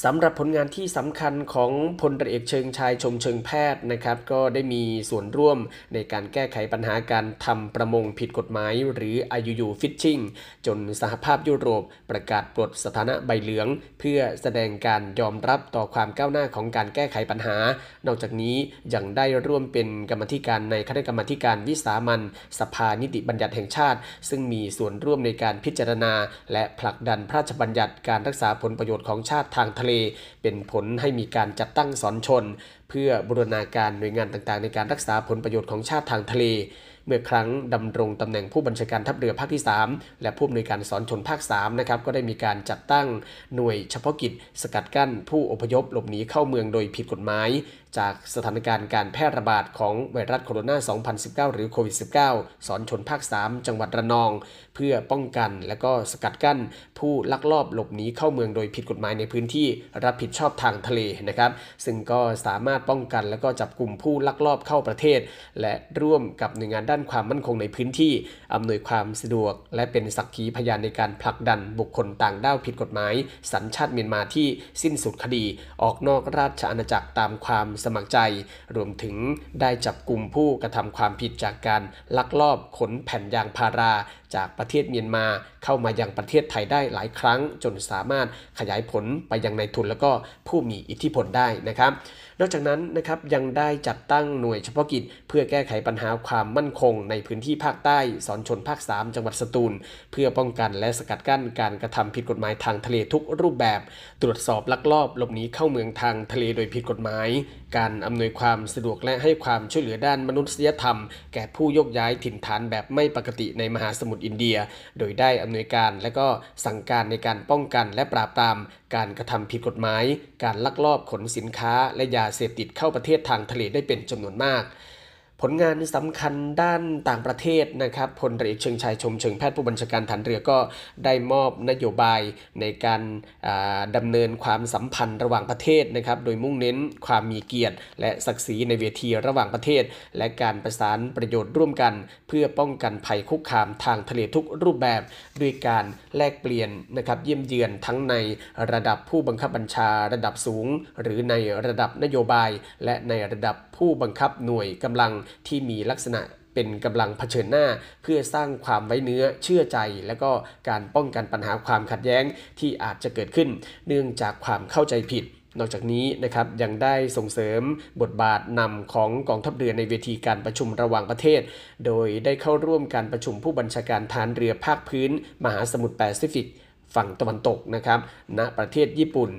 สำหรับผลงานที่สำคัญของพลเรือเอกเชิงชายชมเชิงแพทย์นะครับก็ได้มีส่วนร่วมในการแก้ไขปัญหาการทำประมงผิดกฎหมายหรือ ไอ ยู ยู Fishing จนสหภาพยุโรปประกาศปลดสถานะใบเหลืองเพื่อแสดงการยอมรับต่อความก้าวหน้าของการแก้ไขปัญหานอกจากนี้ยังได้ร่วมเป็นกรรมาธิการในคณะกรรมาธิการวิสามัญสภานิติบัญญัติแห่งชาติซึ่งมีส่วนร่วมในการพิจารณาและผลักดันพระราชบัญญัติการรักษาผลประโยชน์ของชาติทางทะเลเป็นผลให้มีการจัดตั้งสอนชนเพื่อบูรณาการหน่วยงานต่างๆในการรักษาผลประโยชน์ของชาติทางทะเลเมื่อครั้งดำรงตำแหน่งผู้บัญชาการทัพเรือภาคที่สามและผู้อำนวยการสอนชนภาคสามนะครับก็ได้มีการจัดตั้งหน่วยเฉพาะกิจสกัดกั้นผู้อพยพหลบหนีเข้าเมืองโดยผิดกฎหมาย จากสถานการณ์การแพร่ระบาดของไวรัสโคโรนา สองพันสิบเก้า หรือโควิด สิบเก้า สอนชนภาค สาม จังหวัดระนองเพื่อป้องกันและก็สกัดกั้นผู้ลักลอบหลบหนีเข้าเมืองโดยผิดกฎหมายในพื้นที่รับผิดชอบทางทะเลนะครับซึ่งก็สามารถป้องกันและก็จับกลุ่มผู้ลักลอบเข้าประเทศและร่วมกับหน่วยงานด้านความมั่นคงในพื้นที่อำนวยความสะดวกและเป็นสักขีพยานในการผลักดันบุคคลต่างด้าวผิดกฎหมายสัญชาติเมียนมาที่สิ้นสุดคดีออกนอกราชอาณาจักรตามความสมัครใจรวมถึงได้จับกลุ่มผู้กระทำความผิดจากการลักลอบขนแผ่นยางพาราจากประเทศเมียนมาเข้ามายังประเทศไทยได้หลายครั้งจนสามารถขยายผลไปยังนายทุนแล้วก็ผู้มีอิทธิพลได้นะครับนอกจากนั้นนะครับยังได้จัดตั้งหน่วยเฉพาะกิจเพื่อแก้ไขปัญหาความมั่นคงในพื้นที่ภาคใต้สอนชนภาค สาม จังหวัดสตูลเพื่อป้องกันและสกัดกั้นการกระทำผิดกฎหมายทางทะเลทุกรูปแบบตรวจสอบลักลอบหลบหนีเข้าเมืองทางทะเลโดยผิดกฎหมายการอำนวยความสะดวกและให้ความช่วยเหลือด้านมนุษยธรรมแก่ผู้โยกย้ายถิ่นฐานแบบไม่ปกติในมหาสมุทรอินเดียโดยได้อำนวยการและก็สั่งการในการป้องกันและปราบปรามการกระทำผิดกฎหมายการลักลอบขนสินค้าและยาเสพติดเข้าประเทศทางทะเลได้เป็นจำนวนมากผลงานสำคัญด้านต่างประเทศนะครับพลเรือเชิงชายชมเชิงแพทย์ผู้บัญชาการฐานเรือก็ได้มอบนโยบายในการดำเนินความสัมพันธ์ระหว่างประเทศนะครับโดยมุ่งเน้นความมีเกียรติและศักดิ์ศรีในเวทีระหว่างประเทศและการประสานประโยชน์ร่วมกันเพื่อป้องกันภัยคุกคามทางทะเลทุกรูปแบบด้วยการแลกเปลี่ยนนะครับเยี่ยมเยือนทั้งในระดับผู้บังคับบัญชาระดับสูงหรือในระดับนโยบายและในระดับผู้บังคับหน่วยกำลังที่มีลักษณะเป็นกำลังเผชิญหน้าเพื่อสร้างความไว้เนื้อเชื่อใจและก็การป้องกันปัญหาความขัดแย้งที่อาจจะเกิดขึ้นเนื่องจากความเข้าใจผิดนอกจากนี้นะครับยังได้ส่งเสริมบทบาทนำของกองทัพเรือในเวทีการประชุมระหว่างประเทศโดยได้เข้าร่วมการประชุมผู้บัญชาการฐานเรือภาคพื้นมหาสมุทรแปซิฟิกฝั่งตะวันตกนะครับณประเทศญี่ปุ่น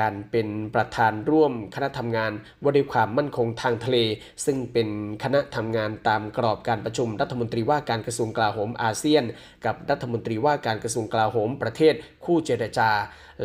การเป็นประธานร่วมคณะทำงานว่าด้วยความมั่นคงทางทะเลซึ่งเป็นคณะทำงานตามกรอบการประชุมรัฐมนตรีว่าการกระทรวงกลาโหมอาเซียนกับรัฐมนตรีว่าการกระทรวงกลาโหมประเทศคู่เจรจา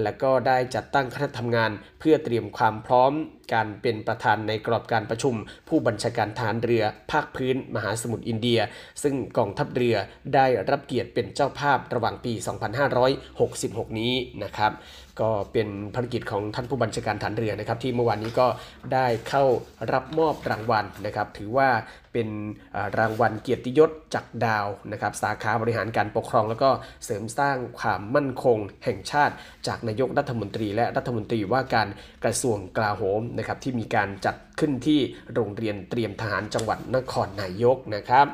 และก็ได้จัดตั้งคณะทำงานเพื่อเตรียมความพร้อมการเป็นประธานในกรอบการประชุมผู้บัญชาการฐานเรือภาคพื้นมหาสมุทรอินเดียซึ่งกองทัพเรือได้รับเกียรติเป็นเจ้าภาพระหว่างปี สองพันห้าร้อยหกสิบหก นี้นะครับก็เป็นภารกิจของท่านผู้บัญชาการฐานเรือนะครับที่เมื่อวานนี้ก็ได้เข้ารับมอบรางวัลนะครับถือว่าเป็นรางวัลเกียรติยศจากดาวนะครับสาขาบริหารการปกครองแล้วก็เสริมสร้างความมั่นคงแห่งชาติจากนายกรัฐมนตรีและรัฐมนตรีว่าการกระทรวงกลาโหมนะครับที่มีการจัดขึ้นที่โรงเรียนเตรียมทหารจังหวัดนครนายกนะครับ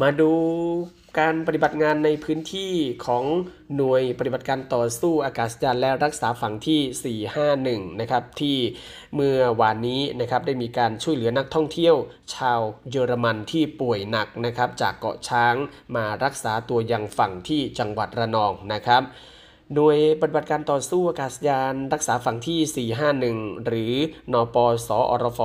มาดูการปฏิบัติงานในพื้นที่ของหน่วยปฏิบัติการต่อสู้อากาศยานและรักษาฝั่งที่สี่ห้าหนึ่งนะครับที่เมื่อวานนี้นะครับได้มีการช่วยเหลือนักท่องเที่ยวชาวเยอรมันที่ป่วยหนักนะครับจากเกาะช้างมารักษาตัวยังฝั่งที่จังหวัดระนองนะครับหน่วยปฏิบัติการต่อสู้อากาศยานรักษาฝั่งที่สี่ห้าหนึ่งหรือนปสอรฟ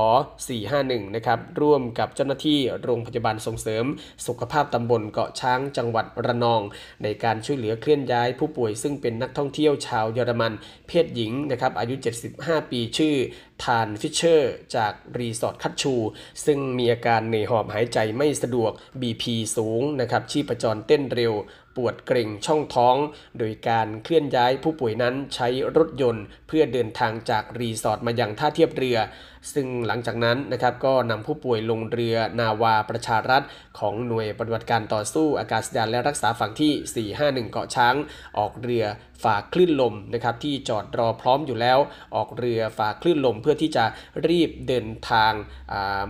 สี่ห้าหนึ่งนะครับร่วมกับเจ้าหน้าที่โรงพยาบาลส่งเสริมสุขภาพตำบลเกาะช้างจังหวัดระนองในการช่วยเหลือเคลื่อนย้ายผู้ป่วยซึ่งเป็นนักท่องเที่ยวชาวเยอรมันเพศหญิงนะครับอายุเจ็ดสิบห้าปีชื่อทานฟิชเชอร์จากรีสอร์ทคัตชูซึ่งมีอาการเหนื่อยหอบหายใจไม่สะดวก บี พี สูงนะครับชีพจรเต้นเร็วปวดเกร็งช่องท้องโดยการเคลื่อนย้ายผู้ป่วยนั้นใช้รถยนต์เพื่อเดินทางจากรีสอร์ทมายังท่าเทียบเรือซึ่งหลังจากนั้นนะครับก็นำผู้ป่วยลงเรือนาวาประชารัฐของหน่วยปฏิบัติการต่อสู้อากาศยานและรักษาฝั่งที่สี่ห้าหนึ่งเกาะช้างออกเรือฝ่าคลื่นลมนะครับที่จอดรอพร้อมอยู่แล้วออกเรือฝ่าคลื่นลมเพื่อที่จะรีบเดินทาง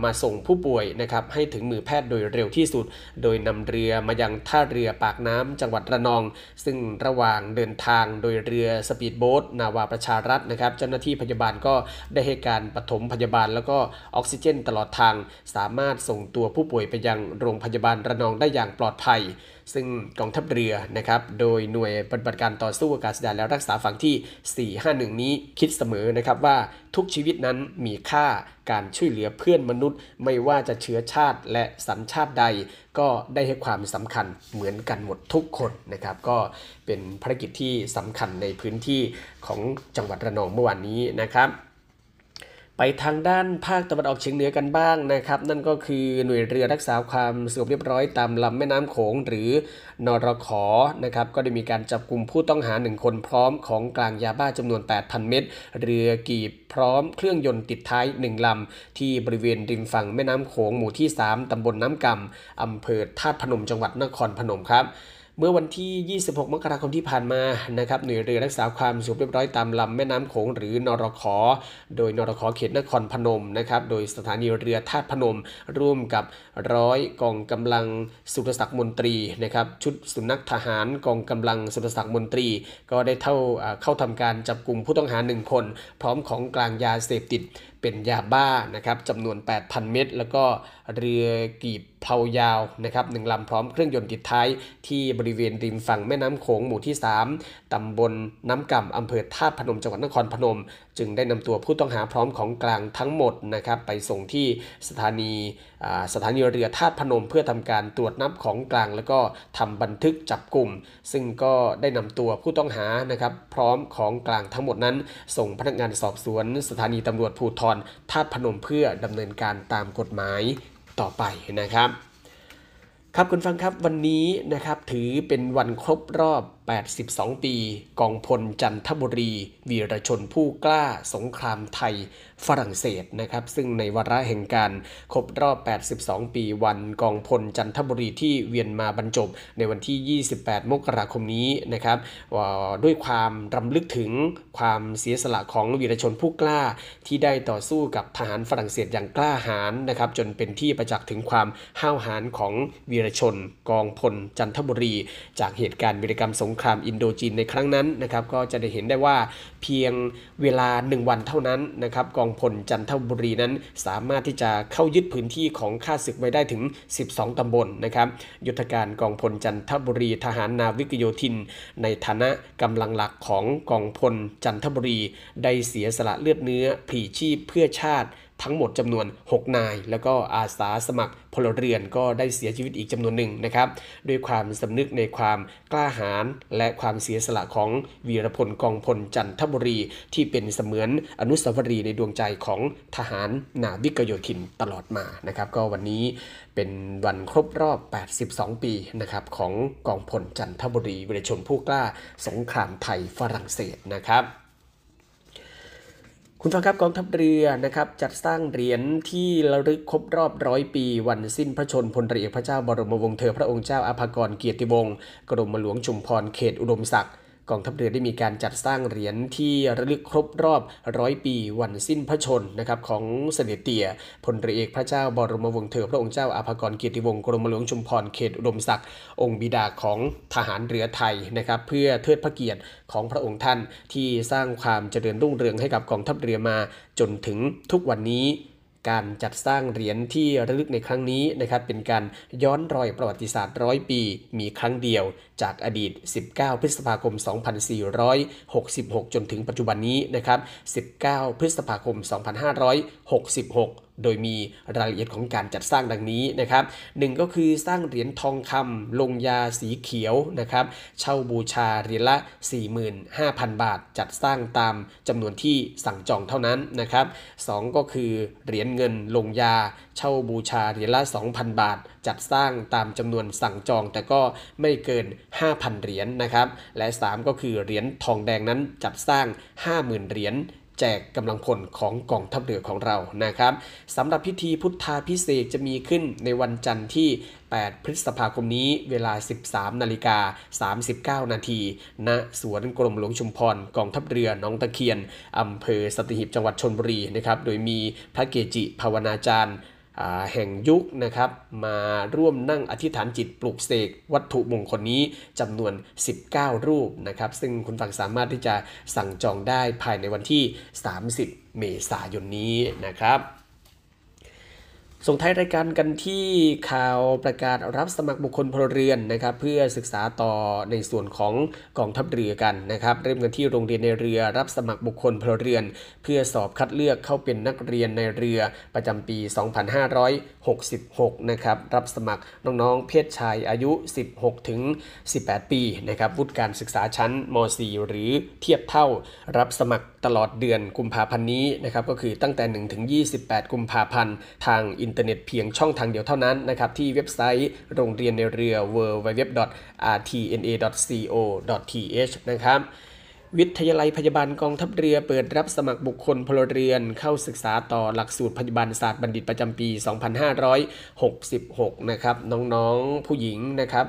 มาส่งผู้ป่วยนะครับให้ถึงมือแพทย์โดยเร็วที่สุดโดยนำเรือมายังท่าเรือปากน้ำจังหวัดระนองซึ่งระหว่างเดินทางโดยเรือสปีดโบ๊ทนาวาประชารัฐนะครับเจ้าหน้าที่พยาบาลก็ได้ให้การปฐมพยาบาลแล้วก็ออกซิเจนตลอดทางสามารถส่งตัวผู้ป่วยไปยังโรงพยาบาลระนองได้อย่างปลอดภัยซึ่งกองทัพเรือนะครับโดยหน่วยปฏิบัติการต่อสู้อากาศยานและรักษาฝั่งที่สี่ห้าหนึ่งนี้คิดเสมอนะครับว่าทุกชีวิตนั้นมีค่าการช่วยเหลือเพื่อนมนุษย์ไม่ว่าจะเชื้อชาติและสัญชาติใดก็ได้ให้ความสำคัญเหมือนกันหมดทุกคนนะครับก็เป็นภารกิจที่สำคัญในพื้นที่ของจังหวัดระนองเมื่อวานนี้นะครับไป ไปทางด้านภาคตะวันออกเฉียงเหนือกันบ้างนะครับนั่นก็คือหน่วยเรือรักษาความสงบเรียบร้อยตามลำแม่น้ำโขงหรือนรข.นะครับก็ได้มีการจับกลุ่มผู้ต้องหาหนึ่งคนพร้อมของกลางยาบ้าจำนวน แปดพัน เม็ดเรือกีบพร้อมเครื่องยนต์ติดท้ายหนึ่งลำที่บริเวณริมฝั่งแม่น้ำโขงหมู่ที่สามตำบลน้ำกำอำเภอธาตุพนมจังหวัดนครพนมครับเมื่อวันที่ยี่สิบหกมกราคมที่ผ่านมานะครับหน่วยเรือรักษาความสงบเรียบร้อยตามลำแม่น้ำโขงหรือนรข.โดยนรข.เขตนครพนมนะครับโดยสถานีเรือธาตุพนมร่วมกับร้อยกองกำลังสุรศักดิ์มนตรีนะครับชุดสุนัขทหารกองกำลังสุรศักดิ์มนตรีก็ได้เข้าเข้าทำการจับกลุ่มผู้ต้องหาหนึ่งคนพร้อมของกลางยาเสพติดเป็นยาบ้านะครับจำนวน แปดพัน เม็ดแล้วก็เรือกีบเพลายาวนะครับหนึ่งลำพร้อมเครื่องยนต์ติดท้ายที่บริเวณริมฝั่งแม่น้ำโขงหมู่ที่สามตำบลน้ำกำอำเภอธาตุพนมจังหวัดนครพนมจึงได้นำตัวผู้ต้องหาพร้อมของกลางทั้งหมดนะครับไปส่งที่สถานีสถานีเรือธาตุพนมเพื่อทำการตรวจนับของกลางแล้วก็ทำบันทึกจับกลุ่มซึ่งก็ได้นำตัวผู้ต้องหานะครับพร้อมของกลางทั้งหมดนั้นส่งพนักงานสอบสวนสถานีตำรวจภูธรธาตุพนมเพื่อดำเนินการตามกฎหมายต่อไปนะครับครับคุณฟังครับวันนี้นะครับถือเป็นวันครบรอบแปดสิบสองปีกองพลจันทบุรีวีรชนผู้กล้าสงครามไทยฝรั่งเศสนะครับซึ่งในวาระแห่งการครบรอบแปดสิบสองปีวันกองพลจันทบุรีที่เวียนมาบรรจบในวันที่ยี่สิบแปดมกราคมนี้นะครับด้วยความรำลึกถึงความเสียสละของวีรชนผู้กล้าที่ได้ต่อสู้กับทหารฝรั่งเศสอย่างกล้าหาญนะครับจนเป็นที่ประจักษ์ถึงความห้าวหาญของวีรชนกองพลจันทบุรีจากเหตุการณ์วีรกรรมสงครามอินโดจีนในครั้งนั้นนะครับก็จะได้เห็นได้ว่าเพียงเวลาหนึ่งวันเท่านั้นนะครับกองพลจันทบุรีนั้นสามารถที่จะเข้ายึดพื้นที่ของข้าศึกไว้ได้ถึงสิบสองตำบล นะครับยุทธการกองพลจันทบุรีทหารนาวิกโยธินในฐานะกำลังหลักของกองพลจันทบุรีได้เสียสละเลือดเนื้อพลีชีพเพื่อชาติทั้งหมดจำนวนหกนายแล้วก็อาสาสมัครพลเรือนก็ได้เสียชีวิตอีกจำนวนหนึ่งนะครับด้วยความสำนึกในความกล้าหาญและความเสียสละของวีรพลกองพลจันทบุรีที่เป็นเสมือนอนุสาวรีย์ในดวงใจของทหารนาวิกโยธินตลอดมานะครับก็วันนี้เป็นวันครบรอบแปดสิบสองปีนะครับของกองพลจันทบุรีวีรชนผู้กล้าสงครามไทยฝรั่งเศสนะครับคุณฟังครับกองทัพเรือนะครับจัดสร้างเหรียญที่ระลึกครบรอบร้อยปีวันสิ้นพระชนม์พลเรือพระเจ้าบรมวงศ์เธอพระองค์เจ้าอภากรเกียรติวงศ์กรมหลวงชุมพรเขตอุดมศักดิ์กองทัพเรือได้มีการจัดสร้างเหรียญที่ระลึกครบรอบร้อยปีวันสิ้นพระชนม์นะครับของเสด็จเตี่ยพลเรือเอกพระเจ้าบรมวงศ์เธอพระองค์เจ้าอภากรเกียรติวงศ์กรมหลวงชุมพรเขตอุดมศักดิ์องค์บิดาของทหารเรือไทยนะครับเพื่อเทิดพระเกียรติของพระองค์ท่านที่สร้างความเจริญรุ่งเรืองให้กับกองทัพเรือมาจนถึงทุกวันนี้การจัดสร้างเหรียญที่ระลึกในครั้งนี้นะครับเป็นการย้อนรอยประวัติศาสตร์ร้อยปีมีครั้งเดียวจากอดีตสิบเก้าพฤษภาคมสองพันสี่ร้อยหกสิบหกจนถึงปัจจุบันนี้นะครับสิบเก้าพฤษภาคมสองพันห้าร้อยหกสิบหกโดยมีรายละเอียดของการจัดสร้างดังนี้นะครับหนึ่งก็คือสร้างเหรียญทองคำลงยาสีเขียวนะครับเช่าบูชาเหรียญละ สี่หมื่นห้าพัน บาทจัดสร้างตามจำนวนที่สั่งจองเท่านั้นนะครับสองก็คือเหรียญเงินลงยาเช่าบูชาเหรียญละ สองพัน บาทจัดสร้างตามจำนวนสั่งจองแต่ก็ไม่เกิน ห้าพัน เหรียญ นะครับและสามก็คือเหรียญทองแดงนั้นจัดสร้าง ห้าหมื่น เหรียญแจกกำลังพลของกองทัพเรือของเรานะครับสำหรับพิธีพุทธาภิเษกจะมีขึ้นในวันจันทร์ที่แปดพฤษภาคมนี้เวลา สิบสามนาฬิกาสามสิบเก้านาที ณ สวนกรมหลวงชุมพรกองทัพเรือหนองตะเคียนอำเภอสัตหีบจังหวัดชลบุรีนะครับโดยมีพระเกจิภาวนาจารย์แห่งยุคนะครับมาร่วมนั่งอธิษฐานจิตปลุกเสกวัตถุมงคลนี้จำนวนสิบเก้ารูปนะครับซึ่งคุณฟังสามารถที่จะสั่งจองได้ภายในวันที่สามสิบเมษายนนี้นะครับ ส่งท้ายรายการกันที่ข่าวประกาศรับสมัครบุคคลพลเรือนนะครับเพื่อศึกษาต่อในส่วนของกองทัพเรือกันนะครับเริ่มกันที่โรงเรียนในเรือรับสมัครบุคคลพลเรือนเพื่อสอบคัดเลือกเข้าเป็นนักเรียนในเรือประจำปีสองพันห้าร้อยหกสิบหกนะครับรับสมัครน้องๆเพศชายอายุสิบหกถึงสิบแปดปีนะครับวุฒิการศึกษาชั้นมอสี่หรือเทียบเท่ารับสมัครตลอดเดือนกุมภาพันธ์นี้นะครับก็คือตั้งแต่หนึ่งถึงยี่สิบแปดกุมภาพันธ์ทางอินเทอร์เน็ตเพียงช่องทางเดียวเท่านั้นนะครับที่เว็บไซต์โรงเรียนในเรือ ดับเบิลยู ดับเบิลยู ดับเบิลยู ดอท อาร์ ที เอ็น เอ ดอท ซี โอ ดอท ที เอช นะครับวิทยาลัยพยาบาลกองทัพเรือเปิดรับสมัครบุคคลพลเรือนเข้าศึกษาต่อหลักสูตรพยาบาลศาสตร์บัณฑิตประจำปีสองพันห้าร้อยหกสิบหกนะครับน้องๆผู้หญิงนะครับ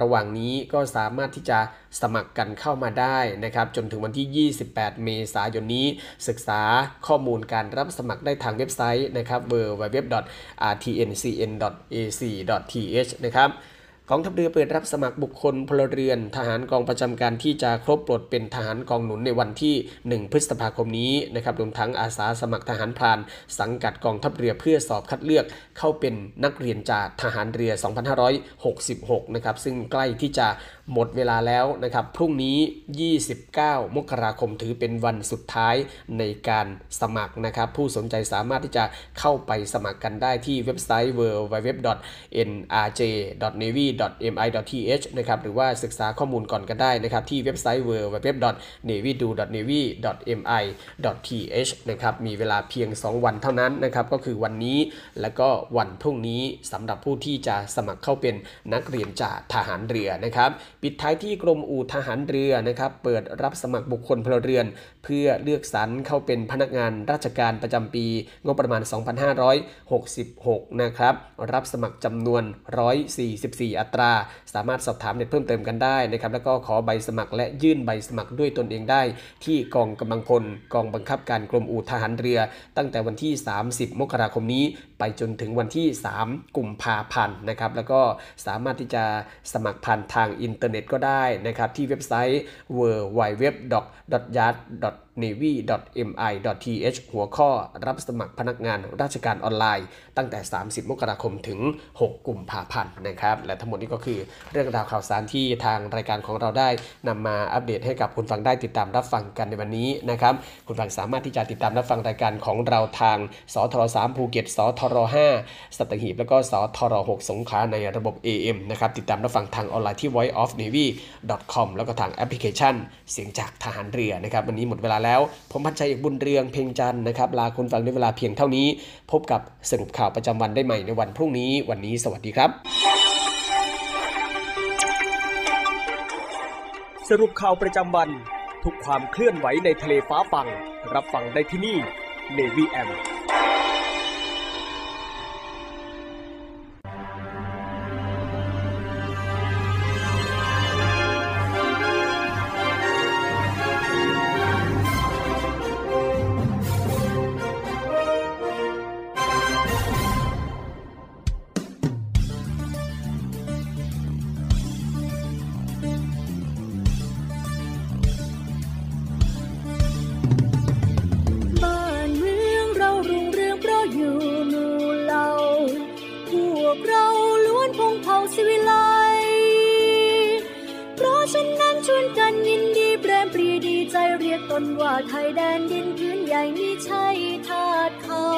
ระหว่างนี้ก็สามารถที่จะสมัครกันเข้ามาได้นะครับจนถึงวันที่ยี่สิบแปดเมษายนนี้ศึกษาข้อมูลการรับสมัครได้ทางเว็บไซต์นะครับ ดับเบิลยู ดับเบิลยู ดับเบิลยู ดอท อาร์ ที เอ็น ซี เอ็น ดอท เอ ซี ดอท ที เอช นะครับกองทัพเรือเปิดรับสมัครบุคคลพลเรือนทหารกองประจำการที่จะครบปลดเป็นทหารกองหนุนในวันที่หนึ่งพฤษภาคมนี้นะครับรวมทั้งอาสาสมัครทหารพรานสังกัดกองทัพเรือเพื่อสอบคัดเลือกเข้าเป็นนักเรียนจากทหารเรือ สองพันห้าร้อยหกสิบหก นะครับซึ่งใกล้ที่จะหมดเวลาแล้วนะครับพรุ่งนี้ยี่สิบเก้ามกราคมถือเป็นวันสุดท้ายในการสมัครนะครับผู้สนใจสามารถที่จะเข้าไปสมัครกันได้ที่เว็บไซต์ ดับเบิลยู ดับเบิลยู ดับเบิลยู ดอท เอ็น อาร์ เจ ดอท เนวี่ ดอท เอ็ม ไอ ดอท ที เอช นะครับหรือว่าศึกษาข้อมูลก่อนกันได้นะครับที่เว็บไซต์ ดับเบิลยู ดับเบิลยู ดับเบิลยู ดอท เนวี่ ดอท เอ็ม ไอ ดอท ที เอช นะครับมีเวลาเพียงสองวันเท่านั้นนะครับก็คือวันนี้และก็วันพรุ่งนี้สำหรับผู้ที่จะสมัครเข้าเป็นนักเรียนจากทหารเรือนะครับปิดท้ายที่กรมอู่ทหารเรือนะครับเปิดรับสมัครบุคคลพลเรือนเพื่อเลือกสรรเข้าเป็นพนักงานราชการประจำปีงบประมาณสองพันห้าร้อยหกสิบหกนะครับรับสมัครจำนวนหนึ่งร้อยสี่สิบสี่อัตราสามารถสอบถามเพิ่มเติมกันได้นะครับแล้วก็ขอใบสมัครและยื่นใบสมัครด้วยตนเองได้ที่กองกำลังพลกองบังคับการกรมอู่ทหารเรือตั้งแต่วันที่สามสิบมกราคมนี้ไปจนถึงวันที่สามกุมภาพันธ์นะครับแล้วก็สามารถที่จะสมัครผ่านทางอินเทอร์เน็ตก็ได้นะครับที่เว็บไซต์ ดับเบิลยู ดับเบิลยู ดับเบิลยู ดอท ยาร์ด ดอท เนวี่ ดอท เอ็ม ไอ ดอท ที เอช หัวข้อรับสมัครพนักงานราชการออนไลน์ตั้งแต่สามสิบมกราคมถึงหกกุมภาพันธ์นะครับและทั้งหมดนี้ก็คือเรื่องราวข่าวสารที่ทางรายการของเราได้นำมาอัปเดตให้กับคุณฟังได้ติดตามรับฟังกันในวันนี้นะครับคุณฟังสามารถที่จะติดตามรับฟังรายการของเราทางสทรสามภูเก็ตสทรห้าสัตหีบแล้วก็สทรหกสงขลาในระบบ เอ เอ็ม นะครับติดตามรับฟังทางออนไลน์ที่ วอยซ์ออฟเนวี่ ดอท คอม แล้วก็ทางแอปพลิเคชันเสียงจากทหารเรือนะครับวันนี้หมดเวลาแล้วผมพันชัยเอกบุญเรืองเพ็งจันทร์นะครับลาคุณฟังด้วยเวลาเพียงเท่านี้พบกับสรุปข่าวประจำวันได้ใหม่ในวันพรุ่งนี้วันนี้สวัสดีครับสรุปข่าวประจำวันทุกความเคลื่อนไหวในทะเลฟ้าฟังรับฟังได้ที่นี่ Navy เอ เอ็มว่าไทยแดนดินพื้นใหญ่มิใช่ทาสเขา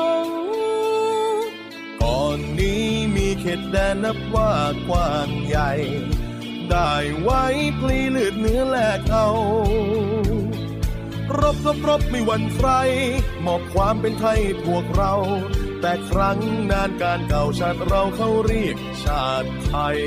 ก่อนนี้มีเขตแดนนับว่ากว้างใหญ่ได้ไว้พลีเลือดเนื้อแลกเอารบกับรบไม่หวั่นใครมอบความเป็นไทยพวกเราแต่ครั้งนานการเก่าชาติเราเขาเรียกชาติไทย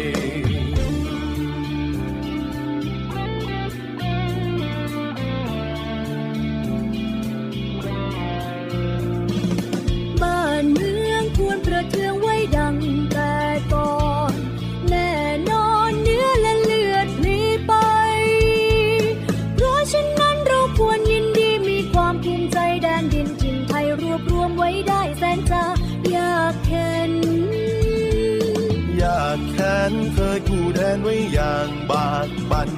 เคยกู้แดนไว้อย่างบากบั่น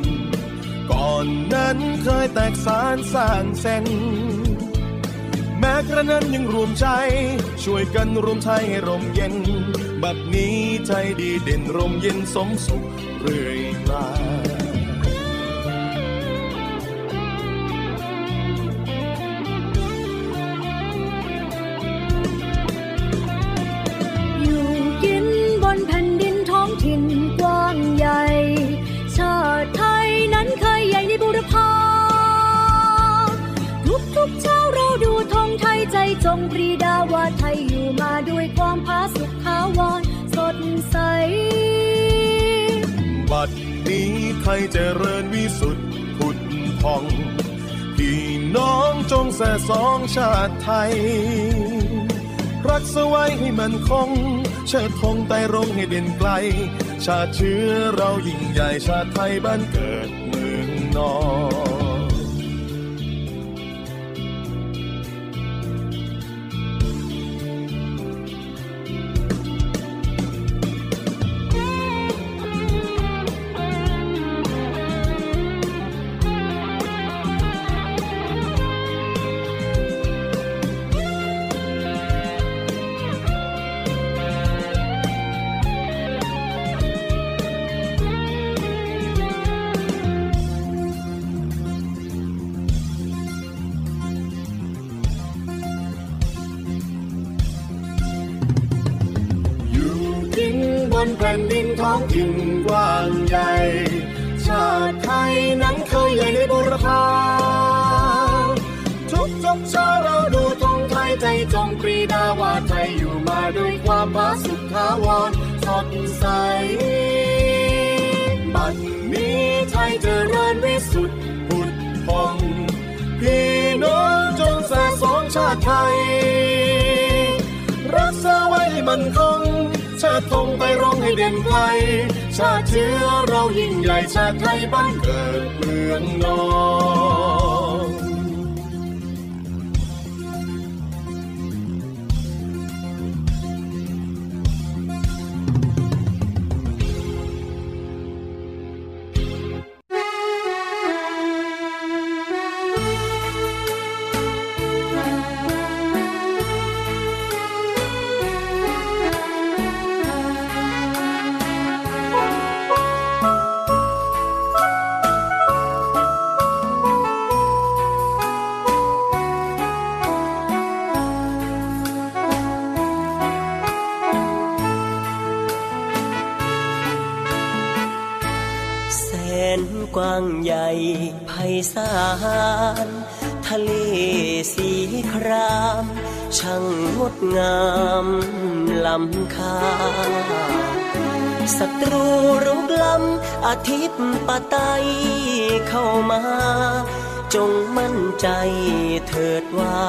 ก่อนนั้นเคยแตกสานสร้างเส้นแม้ ม้กระนั้นยังรวมใจช่วยกันรวมไทยให้ร่มเย็นบัดนี้ไทยดีเด่นร่มเย็นสมสุขเรื่อยมาอยู่กินบนแผ่นดินท้องถิ่นกว้างใหญ่ชาติไทยนั้นเคยใหญ่ในบูรพาทุกๆเช้าเราดูธงไทยใจจงปรีดาว่าไทยอยู่มาด้วยความผาสุกขาวรสดใสบัดนี้ไทยเจริญวิสุทธิ์ผุดผ่องพี่น้องจงแส่สองชาติไทยรักษาไว้ให้มันคงเชิดธงไต่รงให้เด่นไกลชาติเชื้อเรายิ่งใหญ่ชาติไทยบ้านเกิดเมืองนอนแผ่นดินท้องถิ่นกว้างใหญ่ชาติไทยนั้นเคยใหญ่ในบูรพาทุกทุกชาเราดูธงไทยใจจงปรีดาว่าไทยอยู่มาด้วยความผาสุกถาวรสดใสบัดนี้ไทยเจริญวิสุทธิ์ผุดผ่องพี่น้องจงสะสมชาติไทยรักษาไว้มันคงชาติธงไปร้องให้เด่นไกลชาติเชื้อเรายิ่งใหญ่ชาติไทยบ้านเกิดเมืองนอนกว้างใหญ่ไพศาลทะเลสีครามช่างงดงามล้ำค่าศัตรูรุกล้ำอาทิตย์ปะไตเข้ามาจงมั่นใจเถิดว่า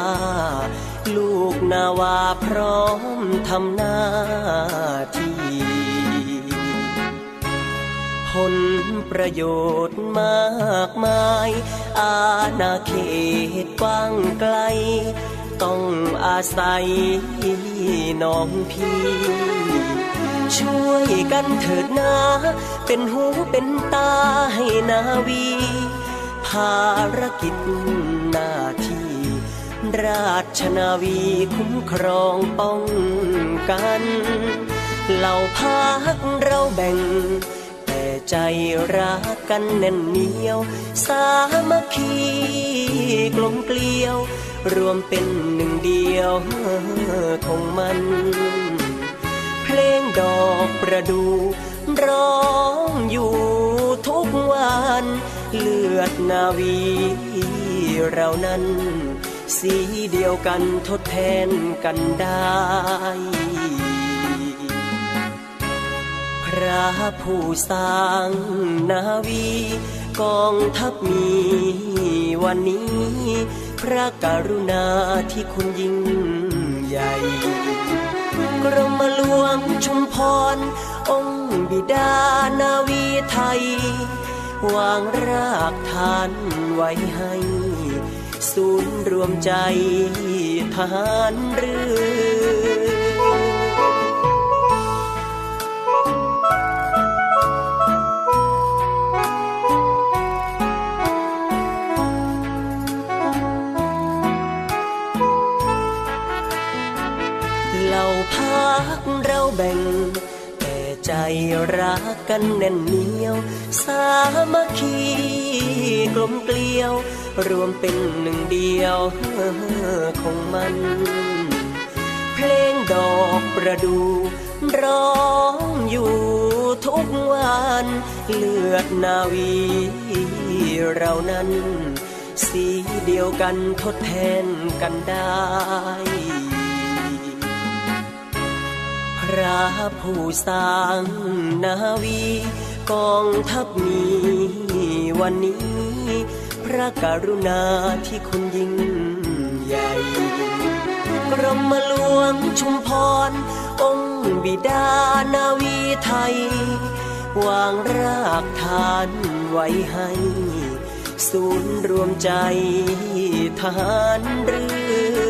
ลูกนาวาพร้อมทำหน้าที่ผลประโยชน์มากมายอาณาเขตกว้างไกลต้องอาศัยน้องพี่ช่วยกันเถิดนาเป็นหูเป็นตาให้นาวีภารกิจหน้าที่ราชนาวีคุ้มครองป้องกันเหล่าพรรคเราแบ่งใจรักกันแน่นเหนียวสามัคคีกลมเกลียวรวมเป็นหนึ่งเดียวของมันเพลงดอกประดู่ร้องอยู่ทุกวันเลือดนาวีเรานั้นสีเดียวกันทดแทนกันได้พระผู้สร้างนาวีกองทัพมีวันนี้พระกรุณาที่คุณยิ่งใหญ่กรมหลวงชุมพรองค์บิดานาวีไทยวางรากฐานไว้ให้ศูนย์รวมใจทหารเรือ แบ่งแต่ใจรักกันแน่นเหนียวสามัคคีกลมเกลียวรวมเป็นหนึ่งเดียวของมันเพลงดอกประดู่ร้องอยู่ทุกวันเลือดนาวีเรานั้นสีเดียวกันทดแทนกันได้พระผู้สร้างนาวีกองทัพมีวันนี้พระกรุณาที่คุณยิ่งใหญ่กรมหลวงชุมพรองค์บิดานาวีไทยวางรากฐานไว้ให้ศูนย์รวมใจทหารเรือ